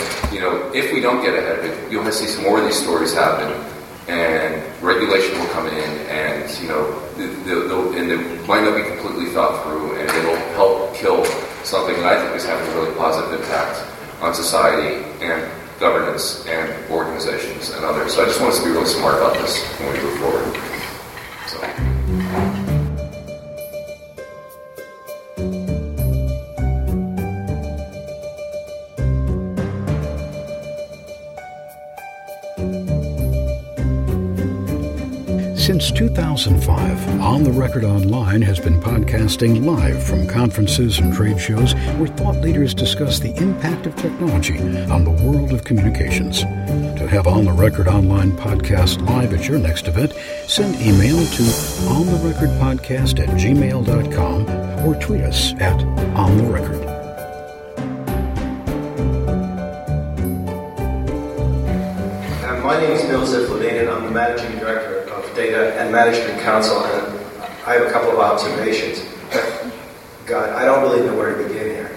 if we don't get ahead of it, you'll see some more of these stories happen, and regulation will come in, and, and it might not be completely thought through, and it'll help kill something that I think is having a really positive impact on society and governance and organizations and others. So I just want us to be really smart about this when we move forward. So. Since 2005, On the Record Online has been podcasting live from conferences and trade shows where thought leaders discuss the impact of technology on the world of communications. To have On the Record Online podcast live at your next event, send email to ontherecordpodcast@gmail.com or tweet us at ontherecord. My name is Bill Ziflodane, and I'm the Managing Director of Data and Management Council, and I have a couple of observations. God, I don't really know where to begin here.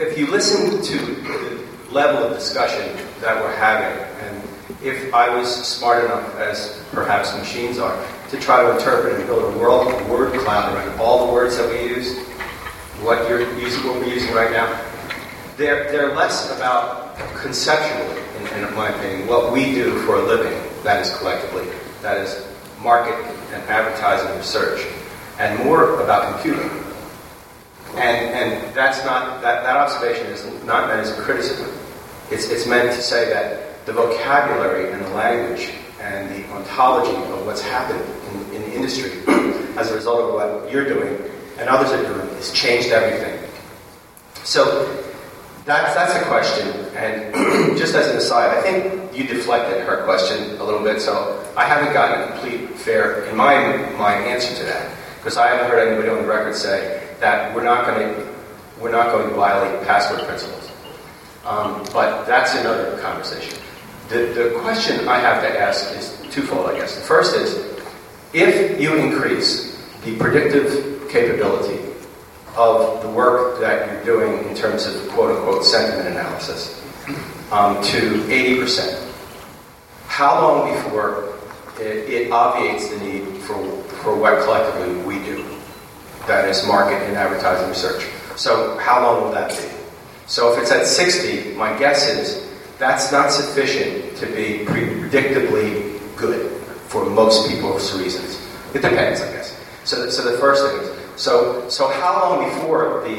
If you listen to the level of discussion that we're having, and if I was smart enough, as perhaps machines are, to try to interpret and build a word cloud around all the words that we use, what we're using right now, they're less about conceptually, in my opinion, what we do for a living, that is collectively, that is market and advertising research, and more about computing. And that's not, that observation is not meant as a criticism. It's meant to say that the vocabulary and the language and the ontology of what's happened in the industry as a result of what you're doing and others are doing has changed everything. So, that's a question, and just as an aside, I think you deflected her question a little bit, so I haven't gotten a complete fair, in my answer to that, because I haven't heard anybody on the record say that we're not going to violate password principles. But that's another conversation. The question I have to ask is twofold, I guess. The first is, if you increase the predictive capability of the work that you're doing in terms of quote-unquote sentiment analysis to 80%. How long before it obviates the need for what collectively we do, that is market and advertising research? So how long will that be? So if it's at 60, my guess is that's not sufficient to be predictably good for most people's reasons. It depends, I guess. So the first thing is, So how long before the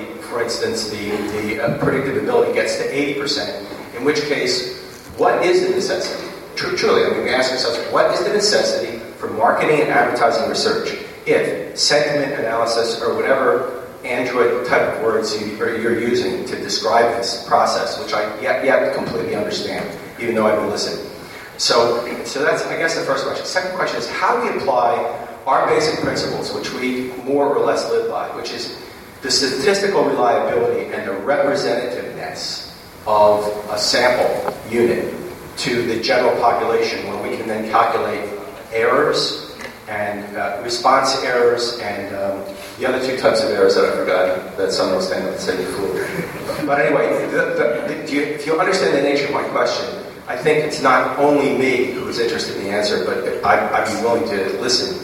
predictability gets to 80%? In which case, what is the necessity? Truly, I'm going to ask myself, what is the necessity for marketing and advertising research if sentiment analysis or whatever Android type of words you're using to describe this process, which I yet completely understand, even though I've been listening. So that's, I guess, the first question. Second question is, how do we apply our basic principles, which we more or less live by, which is the statistical reliability and the representativeness of a sample unit to the general population, where we can then calculate errors and response errors and the other two types of errors that I forgot, that someone will stand up and say you fool. But anyway, if you understand the nature of my question, I think it's not only me who is interested in the answer, but I'd be willing to listen.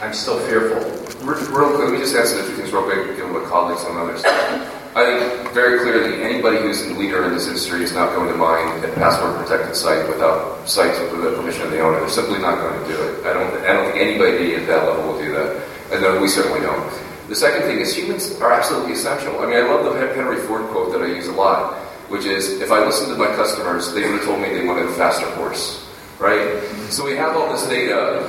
I'm still fearful. Real quick, let me just answer a few things real quick, given what colleagues and others. I think very clearly anybody who's the leader in this industry is not going to mine a password-protected site without sites with the permission of the owner. They're simply not going to do it. I don't think anybody at that level will do that. And then we certainly don't. The second thing is humans are absolutely essential. I mean, I love the Henry Ford quote that I use a lot, which is, if I listened to my customers, they would have told me they wanted a faster horse, right? So we have all this data.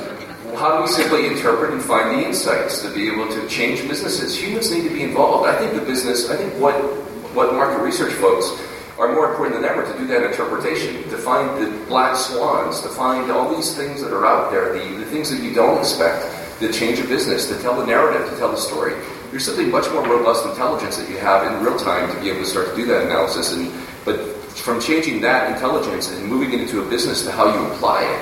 How do we simply interpret and find the insights to be able to change businesses? Humans need to be involved. I think what market research folks are more important than ever to do that interpretation, to find the black swans, to find all these things that are out there, the things that you don't expect, to change a business, to tell the narrative, to tell the story. There's simply much more robust intelligence that you have in real time to be able to start to do that analysis. But from changing that intelligence and moving it into a business to how you apply it,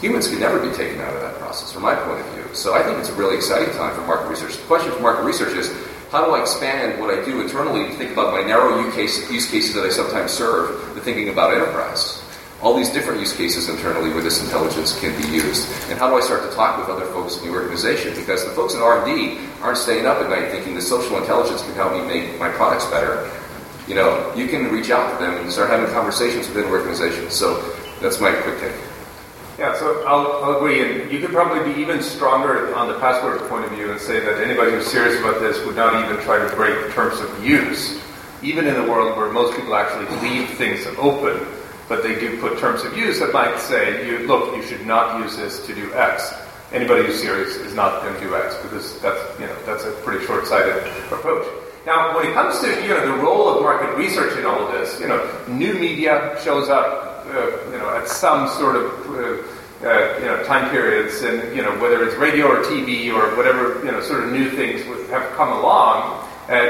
humans can never be taken out of that process, from my point of view. So I think it's a really exciting time for market research. The question for market research is, how do I expand what I do internally to think about my narrow use cases that I sometimes serve, to thinking about enterprise? All these different use cases internally where this intelligence can be used. And how do I start to talk with other folks in the organization? Because the folks in R&D aren't staying up at night thinking the social intelligence can help me make my products better. You know, you can reach out to them and start having conversations within organizations. So that's my quick take. Yeah, so I'll agree, and you could probably be even stronger on the password point of view and say that anybody who's serious about this would not even try to break the terms of use, even in a world where most people actually leave things open, but they do put terms of use that might say, you should not use this to do X. Anybody who's serious is not going to do X, because that's a pretty short-sighted approach. Now, when it comes to the role of market research in all of this, new media shows up. At some sort of time periods, and whether it's radio or TV or whatever sort of new things have come along,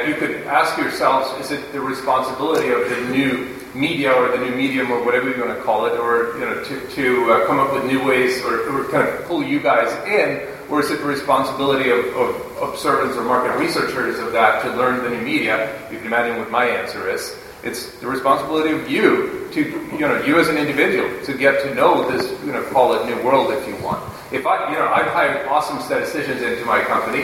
you could ask yourselves: is it the responsibility of the new media or the new medium or whatever you want to call it, or to come up with new ways or kind of pull you guys in, or is it the responsibility of observers or market researchers of that to learn the new media? You can imagine what my answer is. It's the responsibility of you you as an individual to get to know this, call it new world if you want. If I've hired awesome statisticians into my company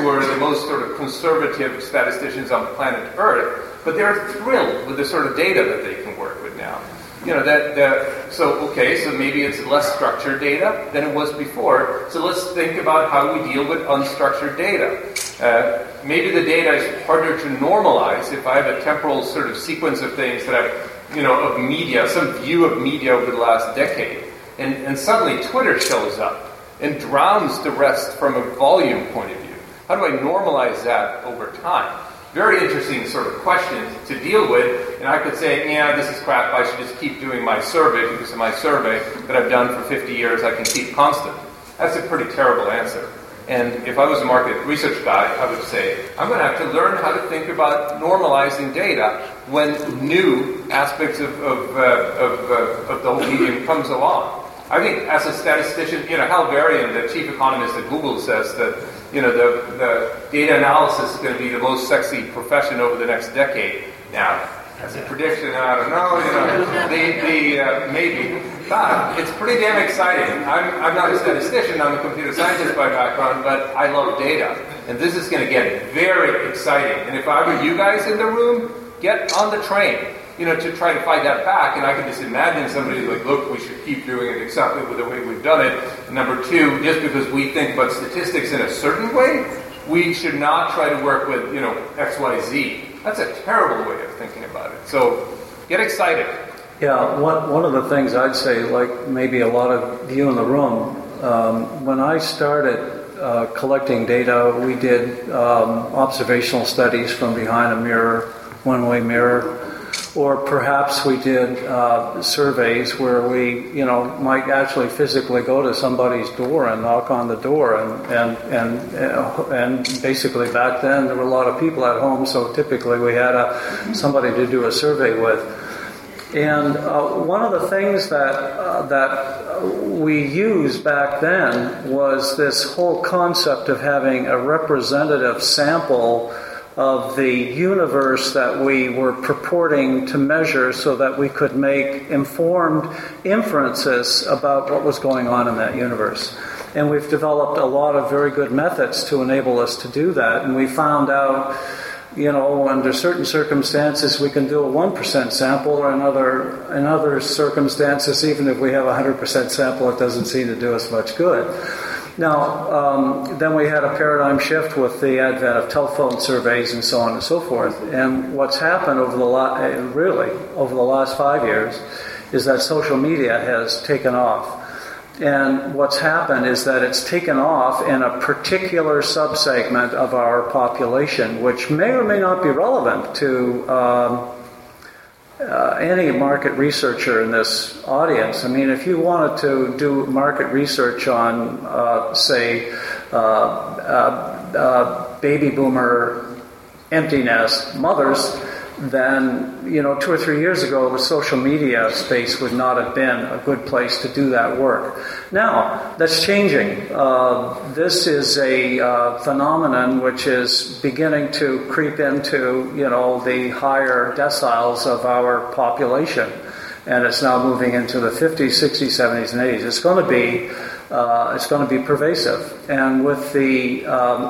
who are the most sort of conservative statisticians on planet Earth, but they're thrilled with the sort of data that they can work with now. So maybe it's less structured data than it was before. So let's think about how we deal with unstructured data. Maybe the data is harder to normalize if I have a temporal sort of sequence of things that I've, of media, some view of media over the last decade. And suddenly Twitter shows up and drowns the rest from a volume point of view. How do I normalize that over time? Very interesting sort of questions to deal with, and I could say, this is crap, I should just keep doing my survey, because my survey that I've done for 50 years I can keep constant. That's a pretty terrible answer. And if I was a market research guy, I would say, I'm going to have to learn how to think about normalizing data when new aspects of the whole medium comes along. I think as a statistician, Hal Varian, the chief economist at Google, says that the data analysis is going to be the most sexy profession over the next decade. Now, as a prediction, I don't know, maybe. But it's pretty damn exciting. I'm not a statistician, I'm a computer scientist by background, but I love data. And this is going to get very exciting. And if I were you guys in the room, get on the train. To try to fight that back, and I can just imagine somebody like, look, we should keep doing it exactly the way we've done it. And number two, just because we think about statistics in a certain way, we should not try to work with, X, Y, Z. That's a terrible way of thinking about it. So get excited. Yeah, one of the things I'd say, like maybe a lot of you in the room, when I started collecting data, we did observational studies from behind a mirror, one-way mirror, or perhaps we did surveys where we, might actually physically go to somebody's door and knock on the door, and basically back then there were a lot of people at home, so typically we had somebody to do a survey with. And one of the things that we used back then was this whole concept of having a representative sample of the universe that we were purporting to measure so that we could make informed inferences about what was going on in that universe. And we've developed a lot of very good methods to enable us to do that. And we found out you know, under certain circumstances we can do a 1% sample, or in other circumstances, even if we have a 100% sample, it doesn't seem to do us much good. Now, then we had a paradigm shift with the advent of telephone surveys and so on and so forth. And what's happened over the last 5 years is that social media has taken off. And what's happened is that it's taken off in a particular subsegment of our population, which may or may not be relevant to any market researcher in this audience. I mean, if you wanted to do market research on, baby boomer empty nest mothers, then, you know, 2 or 3 years ago, the social media space would not have been a good place to do that work. Now, that's changing. This is a phenomenon which is beginning to creep into, you know, the higher deciles of our population. And it's now moving into the 50s, 60s, 70s, and 80s. It's going to be pervasive. And with the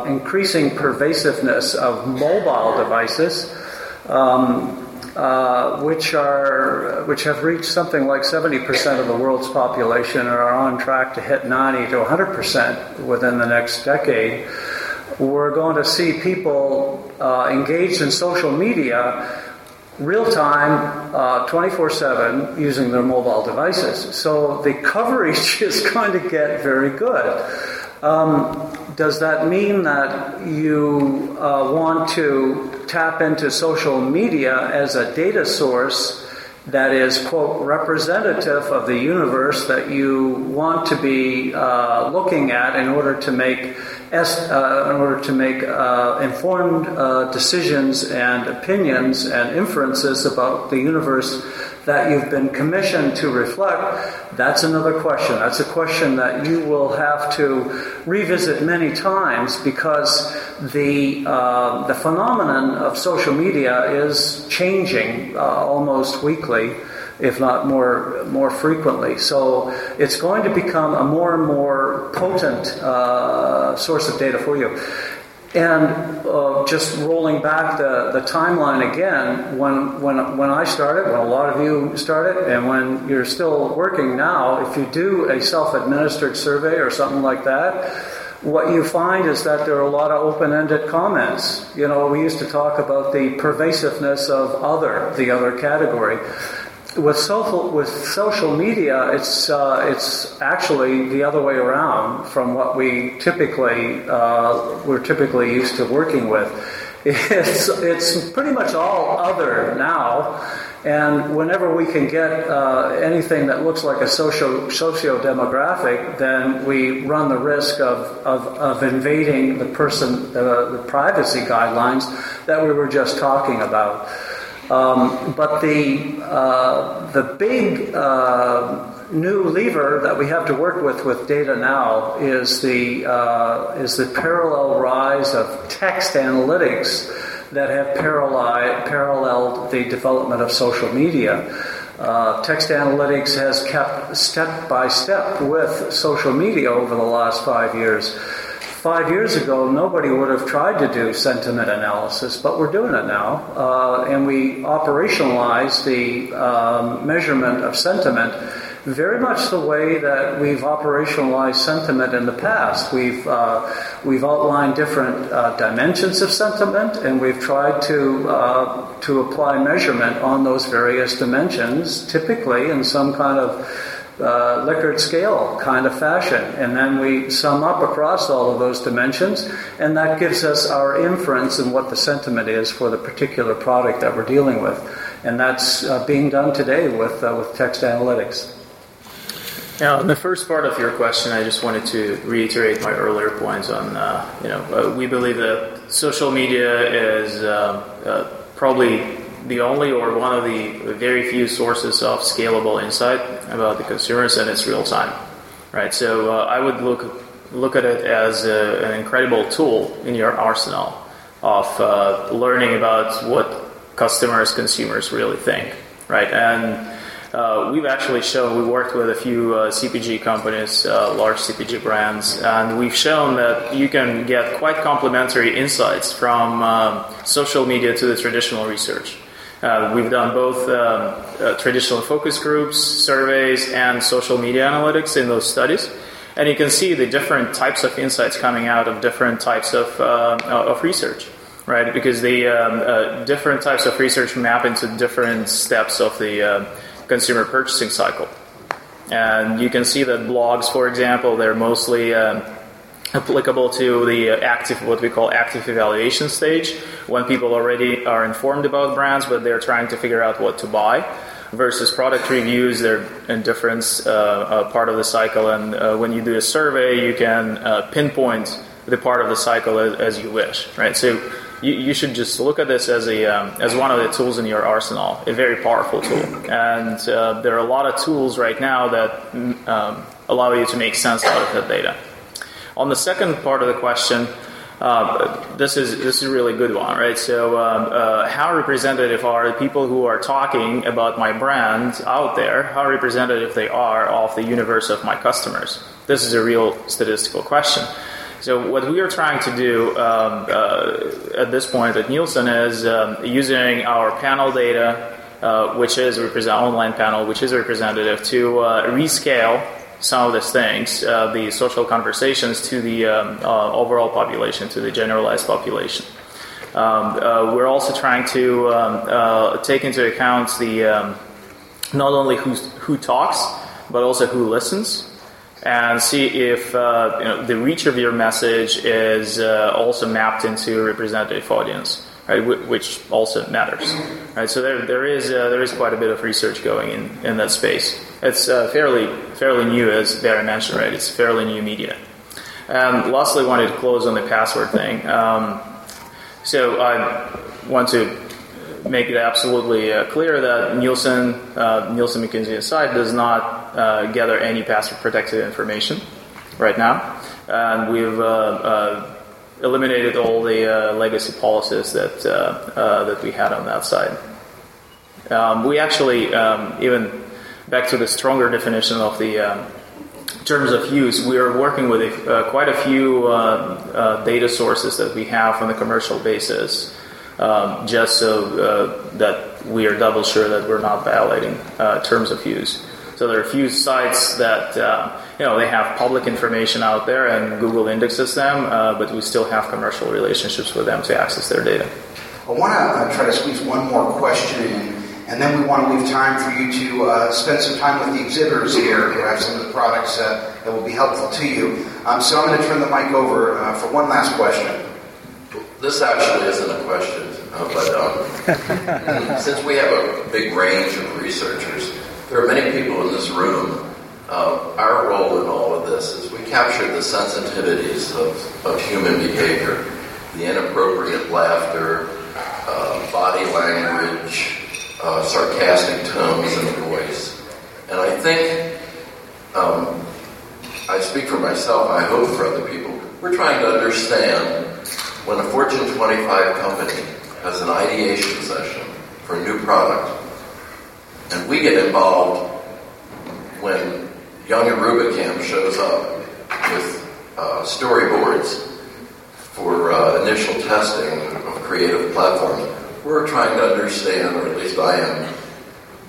increasing pervasiveness of mobile devices, which have reached something like 70% of the world's population and are on track to hit 90 to 100% within the next decade, we're going to see people engaged in social media real-time, 24/7, using their mobile devices. So the coverage is going to get very good. Does that mean that you want to tap into social media as a data source that is, quote, representative of the universe that you want to be looking at in order to make informed decisions and opinions and inferences about the universe that you've been commissioned to reflect? That's another question. That's a question that you will have to revisit many times, because the phenomenon of social media is changing almost weekly, if not more frequently. So it's going to become a more and more potent source of data for you. And just rolling back the timeline again, when I started, when a lot of you started, and when you're still working now, if you do a self-administered survey or something like that, what you find is that there are a lot of open-ended comments. You know, we used to talk about the pervasiveness of the other category. With social media, it's actually the other way around from what we're typically used to working with. It's pretty much all other now, and whenever we can get anything that looks like a socio-demographic, then we run the risk of invading the person, the privacy guidelines that we were just talking about. But the big new lever that we have to work with data now is the parallel rise of text analytics that have paralleled the development of social media. Text analytics has kept step by step with social media over the last 5 years. 5 years ago, nobody would have tried to do sentiment analysis, but we're doing it now. And we operationalize the measurement of sentiment very much the way that we've operationalized sentiment in the past. We've outlined different dimensions of sentiment, and we've tried to apply measurement on those various dimensions, typically in some kind of Likert scale kind of fashion, and then we sum up across all of those dimensions, and that gives us our inference and what the sentiment is for the particular product that we're dealing with, and that's being done today with text analytics. Now, in the first part of your question, I just wanted to reiterate my earlier points on we believe that social media is probably the only or one of the very few sources of scalable insight about the consumers, and it's real time, right? So I would look at it as an incredible tool in your arsenal of learning about what consumers really think, right? And We've actually shown, we've worked with a few CPG companies, large CPG brands, and we've shown that you can get quite complementary insights from social media to the traditional research. We've done both traditional focus groups, surveys, and social media analytics in those studies. And you can see the different types of insights coming out of different types of research, right? Because the different types of research map into different steps of the consumer purchasing cycle. And you can see that blogs, for example, they're mostly applicable to the active, what we call active evaluation stage, when people already are informed about brands, but they're trying to figure out what to buy. Versus product reviews, they're in different part of the cycle. And when you do a survey, you can pinpoint the part of the cycle as you wish, right? So you should just look at this as a as one of the tools in your arsenal, a very powerful tool. And there are a lot of tools right now that allow you to make sense out of that data. On the second part of the question, this is a really good one, right? So how representative are the people who are talking about my brand out there, how representative they are of the universe of my customers? This is a real statistical question. So what we are trying to do at this point at Nielsen is using our panel data, which is online panel, which is representative, to rescale some of these things, the social conversations, to the overall population, to the generalized population. We're also trying to take into account the not only who talks, but also who listens, and see if the reach of your message is also mapped into a representative audience, right? Which also matters, right? So there is quite a bit of research going in that space. It's fairly new, as Barry mentioned, right? It's fairly new media. Lastly, I wanted to close on the password thing. So I want to make it absolutely clear that Nielsen McKinsey Incite does not gather any password-protected information right now. And we've eliminated all the legacy policies that we had on that side. We actually even... Back to the stronger definition of the terms of use, we are working with quite a few data sources that we have on a commercial basis, just so that we are double sure that we're not violating terms of use. So there are a few sites that they have public information out there, and Google indexes them, but we still have commercial relationships with them to access their data. I want to try to squeeze one more question in. And then we want to leave time for you to spend some time with the exhibitors here who have some of the products that will be helpful to you. So I'm going to turn the mic over for one last question. This actually isn't a question, but since we have a big range of researchers, there are many people in this room. Our role in all of this is we capture the sensitivities of human behavior, the inappropriate laughter, body language, sarcastic tones in the voice. And I think, I speak for myself, I hope for other people, we're trying to understand when a Fortune 25 company has an ideation session for a new product, and we get involved when Young and Rubicam shows up with storyboards for initial testing of creative platforms. We're trying to understand, or at least I am,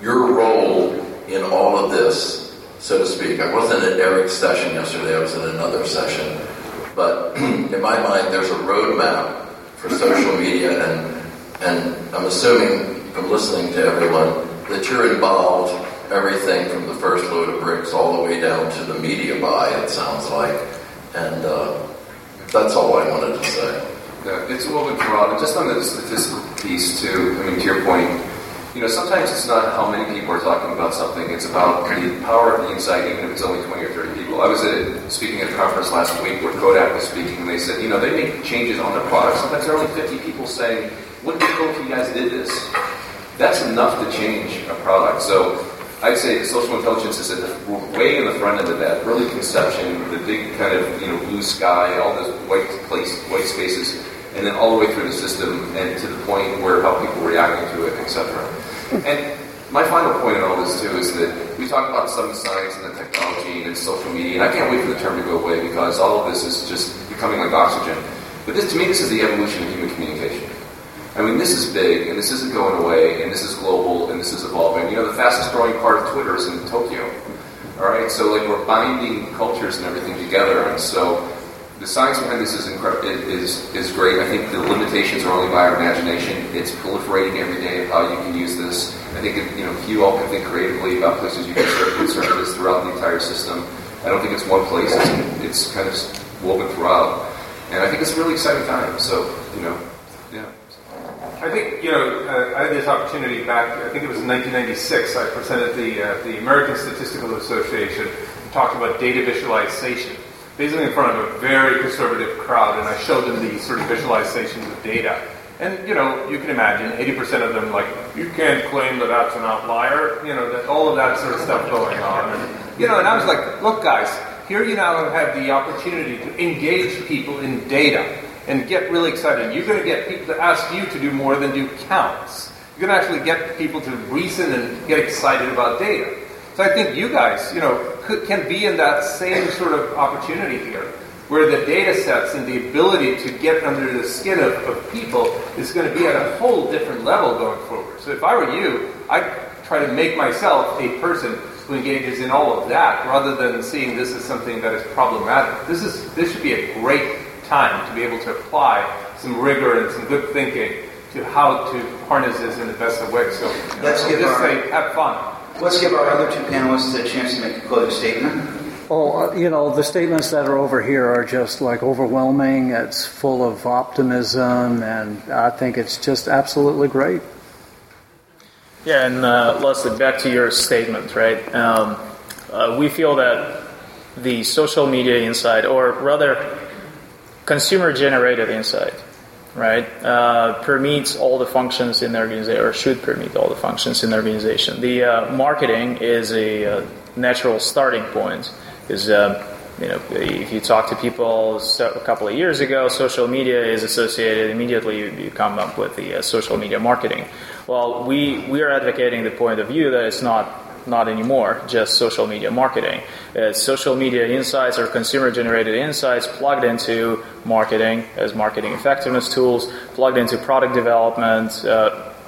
your role in all of this, so to speak. I wasn't at Eric's session yesterday, I was at another session. But in my mind, there's a roadmap for social media, and I'm assuming from listening to everyone that you're involved, everything from the first load of bricks all the way down to the media buy, it sounds like. And that's all I wanted to say. No, it's a little bit broad, but just on the statistical piece too, I mean, to your point, sometimes it's not how many people are talking about something, it's about the power of the insight, even if it's only 20 or 30 people. I was speaking at a conference last week where Kodak was speaking, and they said, they make changes on their products. Sometimes there are only 50 people saying, wouldn't it be cool if you guys did this? That's enough to change a product. So I'd say social intelligence is way in the front end of that, early conception, the big kind of blue sky, all those white spaces, and then all the way through the system and to the point where how people are reacting to it, etc. And My final point on all this, too, is that we talk about some of the science and the technology and social media, and I can't wait for the term to go away because all of this is just becoming like oxygen. But this, to me, this is the evolution of human communication. I mean, this is big, and this isn't going away, and this is global, and this is evolving. You know, the fastest growing part of Twitter is in Tokyo, all right? So, like, we're binding cultures and everything together, and so the science behind this is great. I think the limitations are only by our imagination. It's proliferating every day of how you can use this. I think, you know, you all can think creatively about places you can insert this throughout the entire system. I don't think it's one place. It's kind of woven throughout. And I think it's a really exciting time. So, you know, yeah. I think, you know, I had this opportunity back, I think it was in 1996, I presented the American Statistical Association and talked about data visualization, basically in front of a very conservative crowd, and I showed them these sort of visualizations of data. And, you know, you can imagine 80% of them, like, you can't claim that that's an outlier, you know, that all of that sort of stuff going on. And, you know, and I was like, look, guys, here you now have the opportunity to engage people in data and get really excited. You're going to get people to ask you to do more than do counts. You're going to actually get people to reason and get excited about data. So I think you guys, you know, can be in that same sort of opportunity here, where the data sets and the ability to get under the skin of people is going to be at a whole different level going forward. So if I were you, I'd try to make myself a person who engages in all of that, rather than seeing this as something that is problematic. This should be a great time to be able to apply some rigor and some good thinking to how to harness this in the best of ways. So let's just say, have fun. Let's give our other two panelists a chance to make a closing statement. Oh, you know, the statements that are over here are just like overwhelming. It's full of optimism, and I think it's just absolutely great. Yeah, and Leslie, back to your statement, right? We feel that the social media insight, or rather consumer-generated insight, right, permits all the functions in the organization, or should permit all the functions in the organization. The marketing is a natural starting point. Because, you know, if you talk to people a couple of years ago, social media is associated immediately. You come up with the social media marketing. Well, we are advocating the point of view that it's not anymore just social media marketing. It's social media insights or consumer-generated insights plugged into marketing as marketing effectiveness tools, plugged into product development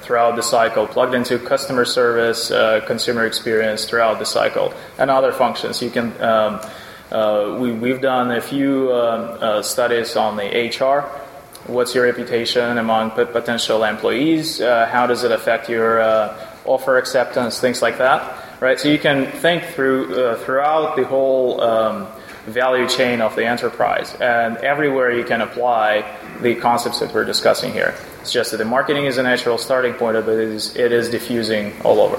throughout the cycle, plugged into customer service, consumer experience throughout the cycle, and other functions. You can we've done a few studies on the HR. What's your reputation among potential employees? How does it affect your offer acceptance? Things like that. Right, so you can think throughout the whole value chain of the enterprise, and everywhere you can apply the concepts that we're discussing here. It's just that the marketing is a natural starting point, but it is diffusing all over.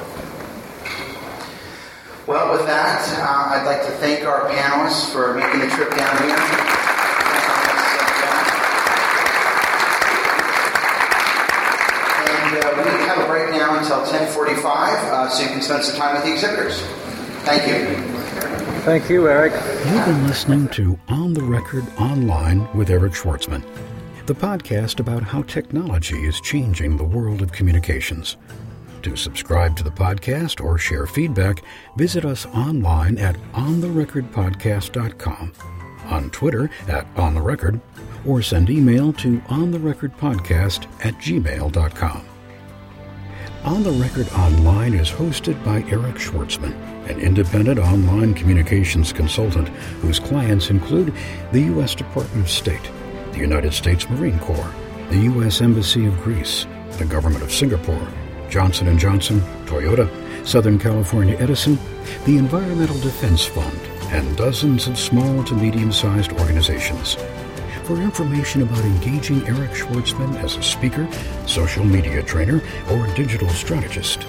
Well, with that, I'd like to thank our panelists for making the trip down here. And we have a break now until 10:45, so you can spend some time with the exhibitors. Thank you. Thank you, Eric. You've been listening to On the Record Online with Eric Schwartzman, the podcast about how technology is changing the world of communications. To subscribe to the podcast or share feedback, visit us online at ontherecordpodcast.com, on Twitter at ontherecord, or send email to ontherecordpodcast@gmail.com. On the Record Online is hosted by Eric Schwartzman, an independent online communications consultant whose clients include the U.S. Department of State, the United States Marine Corps, the U.S. Embassy of Greece, the Government of Singapore, Johnson & Johnson, Toyota, Southern California Edison, the Environmental Defense Fund, and dozens of small to medium-sized organizations. For information about engaging Eric Schwartzman as a speaker, social media trainer, or digital strategist,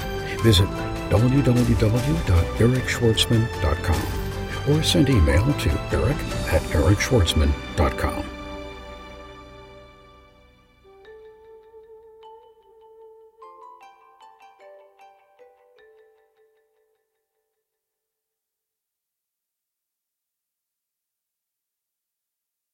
visit www.ericschwartzman.com or send email to eric@ericschwartzman.com.